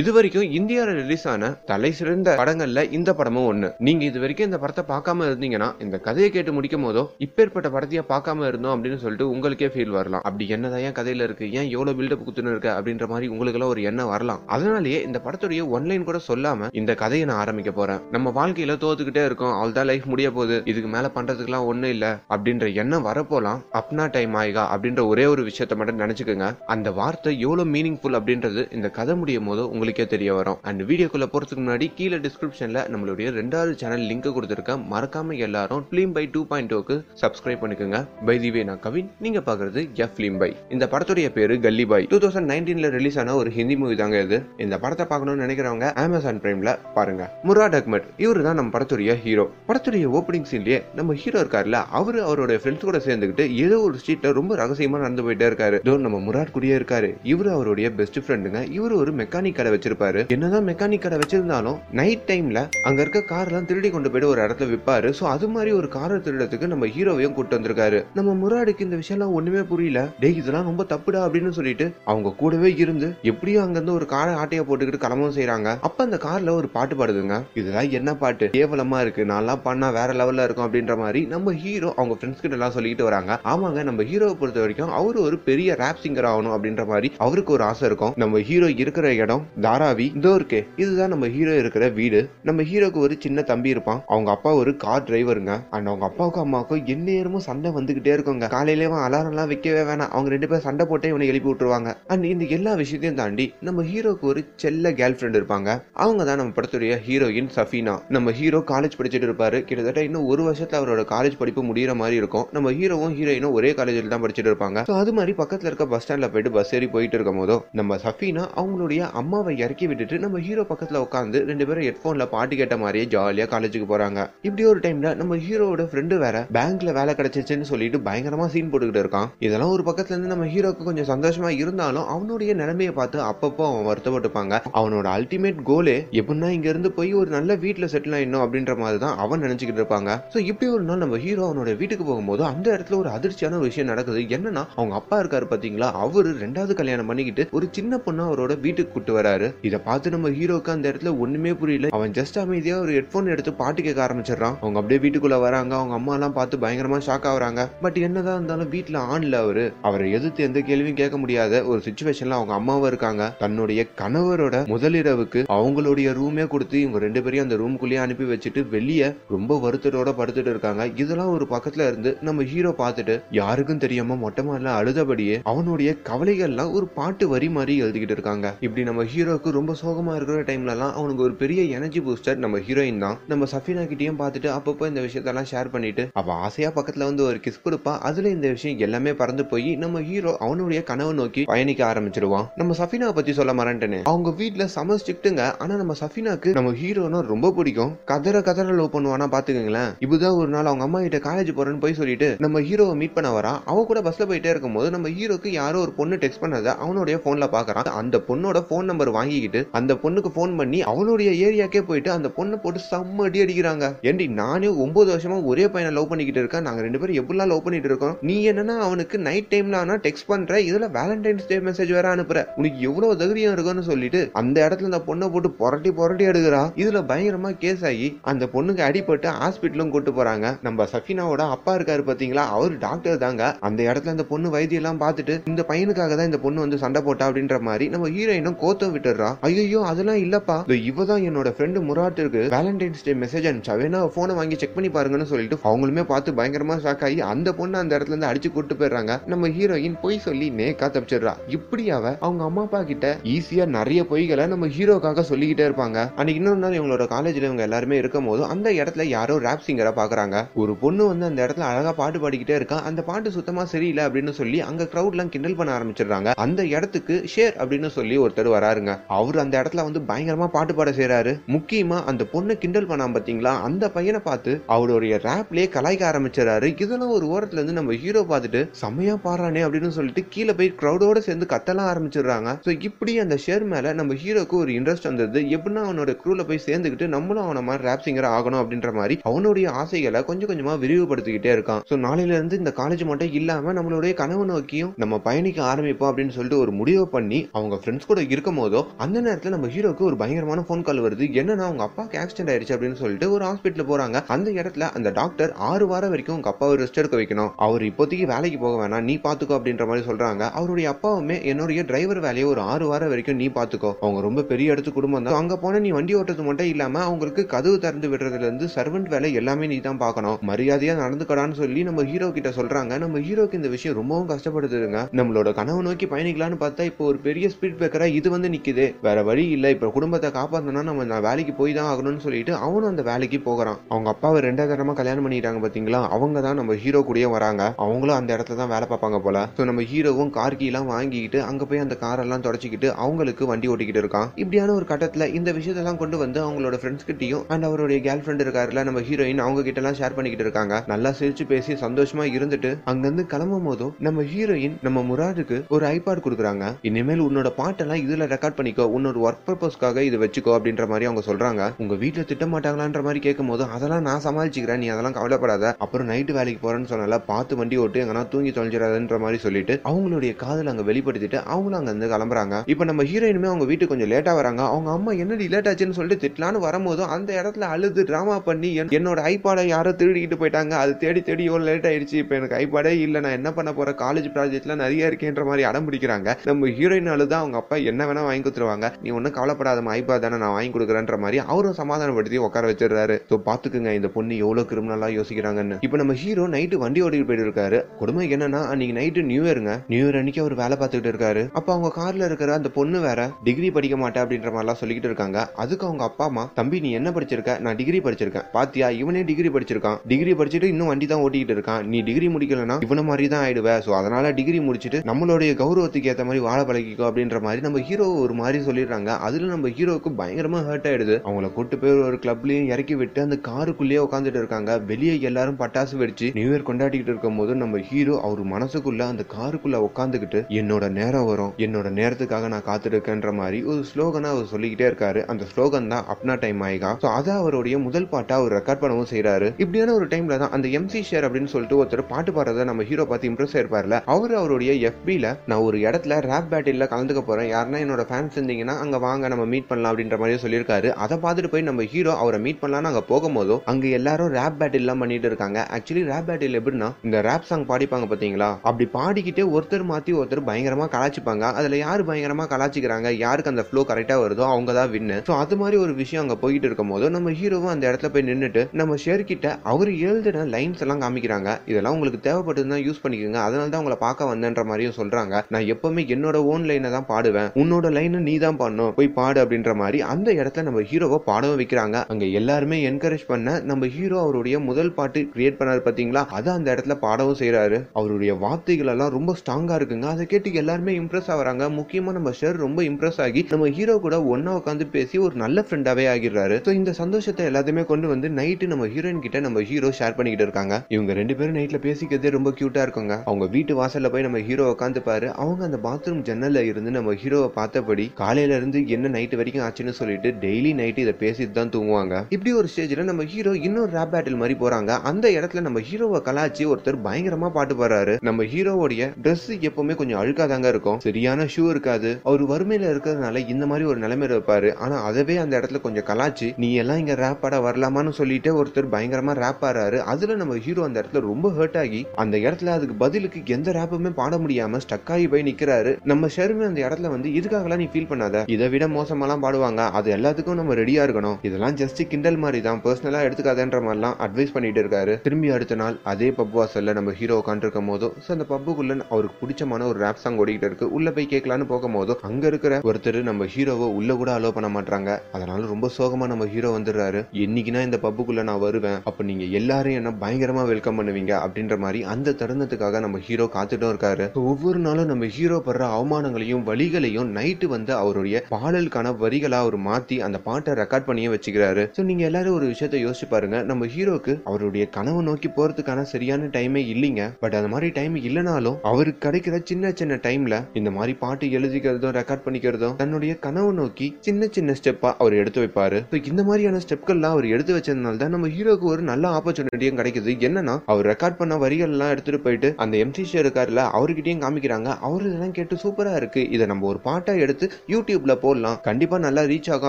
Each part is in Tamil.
இது வரைக்கும் இந்தியாவில ரிலீஸ் ஆன தலை சிறந்த படங்கள்ல இந்த படமும் ஒண்ணு. நீங்க இது வரைக்கும் இந்த படத்தை பார்க்காம இருந்தீங்கன்னா இந்த கதையை கேட்டு முடிக்கும் போதோ இப்பேற்பட்ட படத்தையா பார்க்காம இருந்தோம் அப்படின்னு சொல்லிட்டு உங்களுக்கே ஃபீல் வரலாம். அப்படி என்னதான் ஏன் கதையில இருக்கு, ஏன் எவ்வளவு பில்டப் குத்துன்னு இருக்கு அப்படின்ற மாதிரி உங்களுக்கு எல்லாம் ஒரு எண்ணம் வரலாம். அதனாலேயே இந்த படத்துடைய ஒன்லைன் கூட சொல்லாம இந்த கதையை நான் ஆரம்பிக்க போறேன். நம்ம வாழ்க்கையில தோத்துக்கிட்டே இருக்கோம், அவள்தான் லைஃப் முடிய போகுது, இதுக்கு மேல பண்றதுக்கு எல்லாம் ஒண்ணும் இல்ல அப்படின்ற எண்ணம் வரப்போலாம். அப்னா டைம் ஆயிகா அப்படின்ற ஒரே ஒரு விஷயத்த மட்டும் நினைச்சுக்கோங்க. அந்த வார்த்தை எவ்வளவு மீனிங்ஃபுல் அப்படின்றது இந்த கதை முடியும் போது உங்களுக்கே தெரிய வரும். அண்ட் வீடியோக்குள்ள போறதுக்கு முன்னாடி கீழே டிஸ்கிரிப்ஷன்ல நம்மளுடைய 2வது சேனல் லிங்க் கொடுத்திருக்கேன். மறக்காம எல்லாரும் ஃபிலிம் பை 2.0க்கு சப்ஸ்கிரைப் பண்ணிக்கோங்க. பை தி வே, நான் கவின், நீங்க பாக்குறது எஃப் ஃபிலிம் பை. இந்த படத்துடைய பேரு கல்லி பாய். 2019ல ரிலீஸ் ஆன ஒரு ஹிந்தி மூவி தாங்க இது. இந்த படத்தை பார்க்கணும்னு நினைக்கிறவங்க அமேசான் பிரைம்ல பாருங்க. முராத் அகமட் இவரு தான் நம்ம படத்துடைய ஹீரோ. படத்துடைய ஓப்பனிங் சீன்லயே நம்ம ஹீரோ இருக்காருல, அவரு அவரோட ஃப்ரெண்ட்ஸ் கூட சேர்ந்துக்கிட்டு ஏதோ ஒரு ஸ்ட்ரீட்ல ரொம்ப ரகசியமா நடந்து போயிட்டே இருக்காரு. நம்ம முராத் கூடயே இருக்காரு. இவரு அவருடைய பெஸ்ட் ஃப்ரெண்டுங்க. இவரு ஒரு மெக்கானிக் கடை வச்சிருப்பாரு. என்னதான் மெக்கானிக் கடை வச்சிருந்தாலும் நைட் டைம்ல அங்க இருக்க கார் எல்லாம் திருடி கொண்டு போயிட்டு ஒரு இடத்துல விற்பாரு. சோ அது மாதிரி ஒரு காரை திருடத்துக்கு நம்ம ஹீரோவையும் கூப்பிட்டு வந்திருக்காரு. நம்ம முராடுக்கு இந்த விஷயம் எல்லாம் ஒண்ணுமே புரியல. டேய், இதெல்லாம் ரொம்ப தப்புடா அப்படின்னு சொல்லிட்டு அவங்க கூடவே இருந்து எப்படியும் அங்க இருந்து ஒரு காரை ஆட்டையா போட்டுக்கிட்டு கிளம்பவும் செய்யறாங்க. அப்ப அந்த கார்ல ஒரு பாட்டு பாடுதுங்க. இதெல்லாம் என்ன பாட்டு, கேவலமா இருக்கு, நான்லாம் பண்ணா வேற லெவல்ல இருக்கும் அப்படின்ற மாதிரி நம்ம ஹீரோ அவங்க ஃப்ரெண்ட்ஸ் கிட்ட எல்லாம் சொல்லிக்கிட்டு வராங்க. ஆமாங்க, நம்ம ஹீரோவை பொறுத்த வரைக்கும் அவரு ஒரு பெரிய ராப் சிங்கர் ஆகணும் அப்படின்ற மாதிரி அவருக்கு ஒரு ஆசை இருக்கும். நம்ம ஹீரோ இருக்கிற இடம் தாராவி இதோ இருக்கே, இதுதான் நம்ம ஹீரோ இருக்கிற வீடு. நம்ம ஹீரோக்கு ஒரு சின்ன தம்பி இருப்பான். அவங்க அப்பா ஒரு கார் டிரைவருங்க. அண்ட் அவங்க அப்பாவுக்கும் அம்மாவுக்கும் எந்நேரமும் சண்டை வந்துகிட்டே இருக்குங்க. காலையிலேயே அலாரம் எல்லாம் வைக்கவே வேணாம், அவங்க 2 பேரும் சண்டை போட்டே இவனை எழுப்பி விட்டுருவாங்க. அண்ட் இந்த எல்லா விஷயத்தையும் தாண்டி நம்ம ஹீரோக்கு ஒரு செல்ல கேர்ள் ஃப்ரெண்ட் இருப்பாங்க. அவங்க தான் நம்ம படத்துடைய ஹீரோயின் சஃபீனா. நம்ம ஹீரோ காலேஜ் படிச்சுட்டு இருப்பாரு. கிட்டத்தட்ட இன்னும் 1 வருஷத்துல அவரோட காலேஜ் படிப்பு முடியற மாதிரி இருக்கும். நம்ம ஹீரோவும் ஹீரோயினும் ஒரே காலேஜில் தான் படிச்சுட்டு இருப்பாங்க. அது மாதிரி பக்கத்துல இருக்க பஸ் ஸ்டாண்ட்ல போயிட்டு பஸ் ஏறி போயிட்டு இருக்கும் போதோ நம்ம சஃபீனா அவங்களுடைய அம்மாவை இறக்கி விட்டுட்டு நம்ம ஹீரோ பக்கத்துல உட்காந்து 2 பேரும் ஹெட்போன்ல பாட்டு கேட்ட மாதிரியே ஜாலியா காலேஜுக்கு போறாங்க. இப்படி ஒரு டைம்ல நம்ம ஹீரோட ஃப்ரெண்டு வேற பேங்க்ல வேலை கிடைச்சிச்சுன்னு சொல்லிட்டு பயங்கரமா சீன் போட்டுக்கிட்டு இருக்கான். இதெல்லாம் ஒரு பக்கத்துல இருந்து நம்ம ஹீரோக்கு கொஞ்சம் சந்தோஷமா இருந்தாலும் அவனுடைய நிலைமையை பார்த்து அப்பப்போ அவன் வருத்தப்பட்டுப்பாங்க. அவனோட அல்டிமேட் கோலே எப்படின்னா இங்க இருந்து போய் ஒரு நல்ல வீட்டுல செட்டில் ஆயிடணும் அப்படின்ற மாதிரி தான் அவன் நினைச்சுக்கிட்டு இருப்பாங்க. சோ இப்படி ஒரு நாள் நம்ம ஹீரோ அவனோட வீட்டுக்கு போகும்போது அந்த இடத்துல ஒரு அதிர்ச்சியான விஷயம் நடக்குது. என்னன்னா அவங்க அப்பா இருக்காரு பாத்தீங்களா, அவரு 2வது கல்யாணம் பண்ணிக்கிட்டு ஒரு சின்ன பொண்ணு அவரோட வீட்டுக்கு கூட்டு வராரு. இதை பார்த்து நம்ம ஹீரோக்கு அந்த இடத்துல ஒண்ணுமே புரியல. அவன் ஜஸ்ட் அமைதியா ஒரு ஹெட்போன் எடுத்து பாட்டு கேட்க ஆரம்பிச்சிடறான். அவங்க அப்படியே வீட்டுக்குள்ள வராங்க. அவங்க அம்மா எல்லாம் பார்த்து பயங்கரமா ஷாக் ஆகுறாங்க. பட் என்னதான் இருந்தாலும் வீட்டுல ஆண்ல அவரு அவரை எதிர்த்து எந்த கேள்வியும் கேட்க முடியாத ஒரு சுச்சுவேஷன்ல அவங்க அம்மாவும் இருக்காங்க. தன்னுடைய கணவரோட முதலிரவுக்கு அவங்களுடைய ரூமே கொடுத்து இவங்க 2 பேரையும் அந்த ரூம்குள்ளேயே அனுப்பி வச்சுட்டு வெளியே ரொம்ப வருத்தத்தோட படுத்துட்டு இருக்காங்க. இதெல்லாம் ஒரு பக்கத்துல இருந்து நம்ம ஹீரோ பார்த்துட்டு யாருக்கும் தெரியாம மொட்டமா எல்லாம் அழுதபடியே அவனுடைய கவலைகள்லாம் ஒரு பாட்டு வரி மாதிரி எழுதிக்கிட்டு இருக்காங்க. இப்படி நம்ம ஹீரோக்கு ரொம்ப சோகமா இருக்கிற டைம்ல எல்லாம் அவனுக்கு ஒரு பெரிய எனர்ஜி பூஸ்டர் நம்ம ஹீரோயின் தான். நம்ம சஃபீனா கிட்டயும் பார்த்துட்டு அப்பப்போ இந்த விஷயத்தெல்லாம் ஷேர் பண்ணிட்டு அவ ஆசையா பக்கத்துல வந்து ஒரு கிஸ் கொடுப்பா. அதுல இந்த விஷயம் எல்லாமே பறந்து போய் நம்ம ஹீரோ அவனுடைய கனவை நோக்கி பயணிக்க ஆரம்பிச்சிருவான். நம்ம சஃபீனாவை பத்தி சொல்ல மறந்துட்டேனே, அவங்க வீட்டுல செம ஸ்ட்ரிக்ட்டுங்க. ஆனா நம்ம சஃபீனாக்கு நம்ம ஹீரோனா ரொம்ப பிடிக்கும். கதற லவ் பண்ணுவானா பாத்துக்கங்களேன். இப்பதான் ஒரு நாள் அவங்க அம்மா கிட்ட காலேஜ் போறேன்னு போய் சொல்லிட்டு நம்ம ஹீரோவை மீட் பண்ண வரா. அவ கூட பஸ்ல போயிட்டே இருக்கும்போது நம்ம ஹீரோக்கு யாரோ ஒரு பொண்ணு டெக்ஸ்ட் பண்ணாத அவனுடைய போன்ல பாக்குறான். அந்த பொண்ணோட போன் நம்பர் வாங்கிக்கிட்டு அந்த பொண்ணுக்கு போன் பண்ணி அவளுடைய ஏரியாக்கே போயிட்டு அந்த பொண்ணை போட்டு செம்ம அடி அடிக்கிறாங்க. ஏண்டி, நானே 9 வருஷமா ஒரே பையனை லவ் பண்ணிக்கிட்டு இருக்கேன், நாங்க 2 பேரும் எப்படிலாம் லவ் பண்ணிட்டு இருக்கோம், நீ என்னன்னா அவனுக்கு நைட் டைம்ல ஆனா டெக்ஸ்ட் பண்ற, இதுல வேலண்டைன்ஸ் டே மெசேஜ் வேற அனுப்புற, உனக்கு எவ்வளவு தைரியம் இருக்குன்னு சொல்லிட்டு அந்த இடத்துல அந்த பொண்ணை போட்டு புரட்டி எடுக்கிறா. இதுல பயங்கரமா கேஸ் ஆகி அந்த பொண்ணுக்கு அடிபட்டு ஹாஸ்பிட்டலும் கூட்டு போறாங்க. நம்ம சஃபீனாவோட அப்பா இருக்காரு பாத்தீங்களா, அவரு டாக்டர் தாங்க. அந்த இடத்துல அந்த பொண்ணு வைத்தியம் எல்லாம் பார்த்துட்டு இந்த பையனுக்காக தான் இந்த பொண்ணு வந்து சண்டை போட்டா அப்படின்ற மாதிரி நம்ம ஹீரோயினும் கோத்தம் விட்டுறா. ஐயோ, அதெல்லாம் இல்லப்பா, இவதான் என்னோட ஃப்ரெண்டு முராட்டுக்கு வேலண்டைன்ஸ் டே மெசேஜ் அனுப்பிச்சா, வேணா போனை வாங்கி செக் பண்ணி பாருங்கன்னு சொல்லிட்டு அவங்களுமே பார்த்து பயங்கரமா ஷாக் ஆகி அந்த பொண்ணு அந்த இடத்துல இருந்து அடிச்சு கூட்டு போயிடுறாங்க. நம்ம ஹீரோயின் பொய் சொல்லி நேக்கா தப்பிச்சிடுறா. இப்படி அவ அவங்க அம்மா அப்பா கிட்ட ஈஸியா நிறைய பொய்களை நம்ம ஹீரோக்காக சொல்லிக்கிட்டே இருப்பாங்க. அன்னைக்கு இன்னொரு நாள் இவங்களோட காலேஜ்ல இவங்க எல்லாருமே இருக்கும் போது அந்த இடத்துல யாரோ ராப் சிங்கரா பாக்குறாங்க. ஒரு பொண்ணு வந்து அந்த இடத்துல அழகா பாட்டு பாடிக்கிட்டே இருக்கா. அந்த பாட்டு சுத்தமா சரியில்லை அப்படின்னு சொல்லி அங்க கிரௌட் எல்லாம் கிண்டல் பண்ண ஆரம்பிச்சிடுறாங்க. அந்த இடத்துக்கு ஷேர் அப்படின்னு சொல்லி ஒருத்தர் வராருங்க. அவரு அந்த இடத்துல வந்து பயங்கரமா பாட்டு பாட செய்யறாரு. முக்கியமா அந்த பொண்ணு கிண்டல் பண்ணாம பாத்தீங்களா, அந்த பையனை பார்த்து அவருடைய ராப்லயே கலாய்க்க ஆரம்பிச்சிடறாரு. இதெல்லாம் ஒரு ஓரத்துல இருந்து நம்ம ஹீரோ பார்த்துட்டு செமையா பாடுறானே அப்படின்னு சொல்லிட்டு கீழே போய் கிரௌடோட சேர்ந்து கத்தலாம் ஆரம்பிச்சிடுறாங்க. சோ இப்படி அந்த ஷேர் மேல நம்ம ஹீரோக்கு ஒரு இன்ட்ரெஸ்ட் வந்தது. எப்படின்னா அவனோட குரூல போய் சேர்ந்துக்கிட்டு நம்மளும் அவன மாதிரி ராப் சிங்கர் ஆகணும் அப்படின்ற மாதிரி அவனுடைய ஆசைகளை கொஞ்சம் கொஞ்சமா விரிவுபடுத்திக்கிட்டே இருக்கான். சோ நாளையில இருந்து இந்த காலேஜ் மட்டும் இல்லாம நம்மளுடைய கனவு நோக்கியும் நம்ம பயணிக்க ஆரம்பிப்போம் அப்படின்னு சொல்லிட்டு ஒரு முடிவு பண்ணி அவங்க ஃப்ரெண்ட்ஸ் கூட இருக்கும் போது இருந்தோ அந்த நேரத்தில் நம்ம ஹீரோக்கு ஒரு பயங்கரமான போன் கால் வருது. என்னன்னா அவங்க அப்பாவுக்கு ஆக்சிடென்ட் ஆயிடுச்சு அப்படின்னு சொல்லிட்டு ஒரு ஹாஸ்பிட்டல் போறாங்க. அந்த இடத்துல அந்த டாக்டர் 6 வாரம் வரைக்கும் உங்க அப்பாவை ரெஸ்ட் எடுக்க வைக்கணும், அவர் இப்போதைக்கு வேலைக்கு போக வேணாம், நீ பாத்துக்கோ அப்படின்ற மாதிரி சொல்றாங்க. அவருடைய அப்பாவுமே என்னுடைய டிரைவர் வேலையை ஒரு 6 வாரம் வரைக்கும் நீ பாத்துக்கோ, அவங்க ரொம்ப பெரிய இடத்து குடும்பம் தான், அங்க போனா நீ வண்டி ஓட்டுறது மட்டும் இல்லாம அவங்களுக்கு கதவு திறந்து விடுறதுல இருந்து சர்வெண்ட் வேலை எல்லாமே நீ தான் பாக்கணும், மரியாதையா நடந்துக்கடான்னு சொல்லி நம்ம ஹீரோ கிட்ட சொல்றாங்க. நம்ம ஹீரோக்கு இந்த விஷயம் ரொம்பவும் கஷ்டப்படுதுங்க. நம்மளோட கனவு நோக்கி பயணிக்கலான்னு பார்த்தா இப்போ ஒரு பெரிய ஸ்பீட் பிரேக்கரா இது வந்து நிக்குது, வேற வழி இல்ல, இப்ப குடும்பத்தை காப்பாத்தனா நம்ம வேலைக்கு போய் தான் ஆகணும்னு சொல்லிட்டு அவனும் அந்த வேலைக்கு போகிறான். அவங்க அப்பாவை 2 தடவை கல்யாணம் பண்ணிட்டாங்க பாத்தீங்களா, அவங்க தான் நம்ம ஹீரோ கூடயே வராங்க, அவங்களும் அந்த இடத்துல தான் வேலை பார்ப்பாங்க போல. சோ நம்ம ஹீரோவும் கார் கீலாம் வாங்கிக்கிட்டு அங்க போய் அந்த காரெல்லாம் தொடச்சிக்கிட்டு அவங்களுக்கு வண்டி ஓட்டிக்கிட்டு இருக்கான். இப்படியான ஒரு கட்டத்துல இந்த விஷயத்தெல்லாம் கொண்டு வந்து அவங்களோட ஃப்ரெண்ட்ஸ் கிட்டையும் அண்ட் அவருடைய கேர்ள் ஃப்ரெண்ட் இருக்காருல நம்ம ஹீரோயின், அவங்க கிட்ட எல்லாம் ஷேர் பண்ணிக்கிட்டு இருக்காங்க. நல்லா சிரிச்சு பேசி சந்தோஷமா இருந்துட்டு அங்கிருந்து கிளம்பும் போதும் நம்ம ஹீரோயின் நம்ம முராதுக்கு ஒரு ஐபாட் கொடுக்குறாங்க. இனிமேல் உன்னோட பாட்டெல்லாம் இதுல ரெக்கார்ட் பண்ணிக்கோ, உன்னோட ஒர்க் பர்பஸ்க்காக இது வச்சுக்கோ அப்படின்ற மாதிரி அவங்க சொல்றாங்க. உங்க வீட்டுல திட்ட மாட்டாங்களான்ற மாதிரி கேட்கும் போது அதெல்லாம் நான் சமாளிச்சுக்கிறேன், நீ அதெல்லாம் கவலைப்படாத, அப்புறம் நைட்டு வேலைக்கு போறேன்னு சொன்னால பார்த்து வண்டி ஓட்டு, எங்கன்னா தூங்கி தொலைஞ்சிடாதுன்ற மாதிரி சொல்லிட்டு அவங்களுடைய காதல் அங்க வெளிப்படுத்திட்டு அவங்களும் அங்க இருந்து கிளம்புறாங்க. இப்ப நம்ம ஹீரோயினுமே அவங்க வீட்டுக்கு கொஞ்சம் லேட்டா வராங்க. அவங்க அம்மா என்னடி லேட் ஆச்சுன்னு சொல்லிட்டு திட்டலான்னு வரும்போதும் அந்த இடத்துல அழுது டிராமா பண்ணி என்னோட ஐபாடை யாரோ திருடிக்கிட்டு போயிட்டாங்க, அது தேடி தேடி எவ்வளவு லேட் ஆயிடுச்சு, இப்ப எனக்கு ஐபாடே இல்ல, நான் என்ன பண்ண போற, காலேஜ் ப்ராஜெக்ட்ல நிறைய இருக்கேன்ற மாதிரி அடம் பிடிக்கிறாங்க. நம்ம ஹீரோயினால தான் அவங்க அப்பா என்ன வேணா வாங்கி கொடுத்துருவாங்க, நீ ஒன்னும் கவலைப்படாத, ஐபாட் தானே நான் வாங்கி கொடுக்குறேன்ற மாதிரி அவரும் சமாதானப்படுத்தி உட்கார வச்சிடறாரு. சோ பாத்துக்குங்க இந்த பொண்ணு எவ்வளவு கிரிமினலா யோசிக்கிறாங்கன்னு. இப்ப நம்ம ஹீரோ நைட்டு வண்டி ஓட்டிட்டு போயிட்டு இருக்காரு. கொடுமை என்னன்னா அன்னைக்கு நைட்டு நியூ இயருங்க, நியூ இயர் அன்னைக்கு அவர் வேலை பார்த்துக்கிட்டு இருக்காரு. அப்ப அவங்க கார்ல இருக்கிற அந்த பொண்ணு வேற டிகிரி படிக்க மாட்டேன் அப்படின்ற மாதிரி எல்லாம் சொல்லிக்கிட்டு இருக்காங்க. அதுக்கு அவங்க அப்பா அம்மா, தம்பி நீ என்ன படிச்சிருக்க, நான் டிகிரி படிச்சிருக்கேன், பாத்தியா இவனே டிகிரி படிச்சிருக்கான், டிகிரி படிச்சுட்டு இன்னும் வண்டி தான் ஓட்டிட்டு இருக்கான், நீ டிகிரி முடிக்கலன்னா இவன மாதிரி தான் ஆயிடுவே, சோ அதனால டிகிரி முடிச்சுட்டு நம்மளுடைய கௌரவத்துக்கு ஏத்த மாதிரி வாழ பழகிக்கோ அப்படின்ற மாதிரி நம்ம ஹீரோ ஒரு மாதிரி சொல்லிடுறாங்க. அதுல நம்ம ஹீரோக்கு பயங்கரமா ஹர்ட் ஆயிடுது. அவங்களை கூட்டு போய் ஒரு கிளப்லயும் இறக்கி விட்டு அந்த காருக்குள்ளேயே உட்காந்துட்டு இருக்காங்க. வெளியே எல்லாரும் பட்டாசு வெடிச்சு நியூ இயர் கொண்டாடிக்கிட்டு இருக்கும் போது நம்ம ஹீரோ அவர் மனசுக்குள்ள அந்த காருக்குள்ள உட்காந்துக்கிட்டு என்னோட நேரம் வரும், என்னோட நேரத்துக்காக நான் காத்துட்டு இருக்கேன்ற மாதிரி ஒரு ஸ்லோகனா அவர் சொல்லிக்கிட்டே இருக்காரு. அந்த ஸ்லோகன் தான் அப்னா டைம் ஆயிகா. சோ அத அவருடைய முதல் பாட்டா அவர் ரெக்கார்ட் பண்ணவும் செய்யறாரு. இப்படியான ஒரு டைம்ல தான் அந்த எம்சி ஷேர் அப்படின்னு சொல்லிட்டு ஒருத்தர் பாட்டு பாடுறத நம்ம ஹீரோ பார்த்து இம்ப்ரெஸ் ஆயிருப்பார்ல, அவர் அவருடைய எஃபில நான் ஒரு இடத்துல ராப் பேட்டில்ல கலந்துக்க போறேன், யாருன்னா என்னோட ஃபேன்ஸ் இருந்தீங்கன்னா அங்க வாங்க நம்ம மீட் பண்ணலாம் அப்படின்ற மாதிரி சொல்லியிருக்காரு. அதை பார்த்துட்டு போய் நம்ம ஹீரோ அவரை மீட் பண்ணலாம்னு அங்க போகும்போது அங்க எல்லாரும் ராப் பேட்டில் எல்லாம் பண்ணிட்டு இருக்காங்க. ஆக்சுவலி ராப் பேட்டில் எப்படின்னா இந்த ராப் சாங் பாடிப்பாங்க பாத்தீங்களா, அப்படி பாடிக்கிட்டே ஒருத்தர் மாத்தி ஒருத்தர் பயங்கரமா கலாச்சிப்பாங்க. அதுல யாரு பயங்கரமா கலாச்சிக்கிறாங்க, யாருக்கு அந்த ஃப்ளோ கரெக்டா வருதோ அவங்க தான் வின்னு. சோ அது மாதிரி ஒரு விஷயம் அங்க போயிட்டு இருக்கும் போது நம்ம ஹீரோவும் அந்த இடத்துல போய் நின்னுட்டு நம்ம ஷேர் கிட்ட அவரு எழுதின லைன்ஸ் எல்லாம் காமிக்கிறாங்க. இதெல்லாம் உங்களுக்கு தேவைப்பட்டதுன்னா யூஸ் பண்ணிக்கோங்க, அதனால தான் உங்களை பார்க்க வந்தேன்ற மாதிரியும் சொல்றாங்க. நான் எப்பவுமே என்னோட ஓன் லைனை தான் பாடுவேன், உன்னோட லைனை நீ தான் பாடணும், போய் பாடு அப்படின்ற மாதிரி அந்த இடத்துல நம்ம ஹீரோவை பாடவும் வைக்கிறாங்க. அங்க எல்லாருமே என்கரேஜ் பண்ண நம்ம ஹீரோ அவருடைய முதல் பாட்டு கிரியேட் பண்ணாரு பாத்தீங்களா, அதை அந்த இடத்துல பாடவும் செய்யறாரு. அவருடைய வார்த்தைகள் எல்லாம் ரொம்ப ஸ்ட்ராங்கா இருக்குங்க. அதை கேட்டு எல்லாருமே இம்ப்ரெஸ் ஆகுறாங்க. முக்கியமா நம்ம ஷேர் ரொம்ப இம்ப்ரெஸ் ஆகி நம்ம ஹீரோ கூட ஒன்னா உட்காந்து பேசி ஒரு நல்ல ஃப்ரெண்டாவே ஆகிடுறாரு. சோ இந்த சந்தோஷத்தை எல்லாத்தையுமே கொண்டு வந்து நைட்டு நம்ம ஹீரோயின் கிட்ட நம்ம ஹீரோ ஷேர் பண்ணிக்கிட்டு இருக்காங்க. இவங்க 2 பேரும் நைட்ல பேசிக்கிறதே ரொம்ப கியூட்டா இருக்குங்க. அவங்க வீட்டு வாசல்ல போய் நம்ம ஹீரோ உட்காந்துப்பாரு. அவங்க அந்த பாத்ரூம் ஜன்னல்ல இருந்து நம்ம ஹீரோவை பார்த்தபடி காலையில இருந்து என்ன நைட்டு வரைக்கும் ஆச்சுன்னு சொல்லிட்டு டெய்லி நைட்டு இதை பேசிட்டு தான் தூங்குவாங்க. இப்படி ஒரு ஸ்டேஜ்ல நம்ம ஹீரோ இன்னொரு ராப் பேட்டில் மாதிரி போறாங்க. அந்த இடத்துல நம்ம ஹீரோவை கலாச்சி ஒருத்தர் பயங்கரமா பாட்டு பாடுறாரு. நம்ம ஹீரோவோடைய ட்ரெஸ் எப்பவுமே கொஞ்சம் அழுக்காதாங்க இருக்கும், சரியான ஷூ இருக்காது, அவர் வறுமையில இருக்கிறதுனால இந்த மாதிரி ஒரு நிலைமையில இருப்பாரு. ஆனா அதவே அந்த இடத்துல கொஞ்சம் கலாச்சி நீ எல்லாம் இங்க ராப் பாட வரலாமான்னு சொல்லிட்டு ஒருத்தர் பயங்கரமா ராப் ஆறாரு. அதுல நம்ம ஹீரோ அந்த இடத்துல ரொம்ப ஹர்ட் ஆகி அந்த இடத்துல அதுக்கு பதிலுக்கு எந்த ராப்புமே பாட முடியாம ஸ்டக் ஆகி போய் நிக்கிறாரு. நம்ம ஷெர்மி அந்த இடத்துல வந்து இதுக்காகலாம் நீ ஃபீல் பண்ணாத, இதை விட மோசமாலாம் பாடுவாங்க, அது எல்லாத்துக்கும் நம்ம ரெடியா இருக்கணும், இதெல்லாம் ஜஸ்ட் கிண்டல் மாதிரி தான், பர்சனலா எடுத்துக்காதன்ற மாதிரிலாம் அட்வைஸ் பண்ணிட்டு இருக்காரு. திரும்பி அடுத்த நாள் அதே பப் வாசல்ல நம்ம ஹீரோ உட்காந்துருக்கும் போதும் அந்த பப்புக்குள்ள அவருக்கு பிடிச்சமான ஒரு ராப் சாங் ஓடிக்கிட்டு இருக்கு. உள்ள போய் கேட்கலான்னு போகும்போது அங்க இருக்கிற ஒருத்தர் நம்ம ஹீரோவை உள்ள கூட அலோ பண்ண மாட்டாங்க. அதனால ரொம்ப சோகமா நம்ம ஹீரோ வந்துடுறாரு. என்னைக்குன்னா இந்த பப்புக்குள்ள நான் வருவேன், அப்ப நீங்க எல்லாரும் என்ன பயங்கரமா வெல்கம் பண்ணுவீங்க அப்படின்ற மாதிரி அந்த தருணத்துக்காக நம்ம ஹீரோ காத்துட்டும் இருக்காரு. ஒவ்வொரு நாளும் நம்ம ஹீரோ படுற அவமானங்களையும் வழிகளையும் நைட்டு வந்து அவருடைய பாடலுக்கான வரிகளா ஒரு மாத்தி அந்த பாட்டை ரெக்கார்ட் பண்ணியே வச்சுக்கிறாரு. சோ நீங்க எல்லாரும் ஒரு விஷயத்த யோசிச்சு பாருங்க, நம்ம ஹீரோக்கு அவருடைய கனவை நோக்கி போறதுக்கான சரியான டைமே இல்லைங்க. பட் அந்த மாதிரி டைம் இல்லைனாலும் அவருக்கு கிடைக்கிற சின்ன சின்ன டைம்ல இந்த மாதிரி பாட்டு எழுதிக்கிறதும் ரெக்கார்ட் பண்ணிக்கிறதும் தன்னுடைய கனவு நோக்கி சின்ன சின்ன ஸ்டெப்பா அவர் எடுத்து வைப்பாரு. இந்த மாதிரியான ஸ்டெப்கள்லாம் அவர் எடுத்து வச்சதுனால தான் நம்ம ஹீரோக்கு ஒரு நல்ல ஆப்பர்ச்சுனிட்டியும் கிடைக்குது. என்னன்னா அவர் ரெக்கார்ட் பண்ண வரிகள் எல்லாம் எடுத்துட்டு போயிட்டு அந்த எம்சி ஷேர் இருக்காருல அவர்கிட்டயும் காமிக்கிறாங்க. அவரு இதெல்லாம் கேட்டு சூப்பரா இருக்கு, இதை நம்ம ஒரு பாட்டா எடுத்து எடுத்து யூடியூப்ல போடலாம், கண்டிப்பா நல்லா ரீச் ஆகும்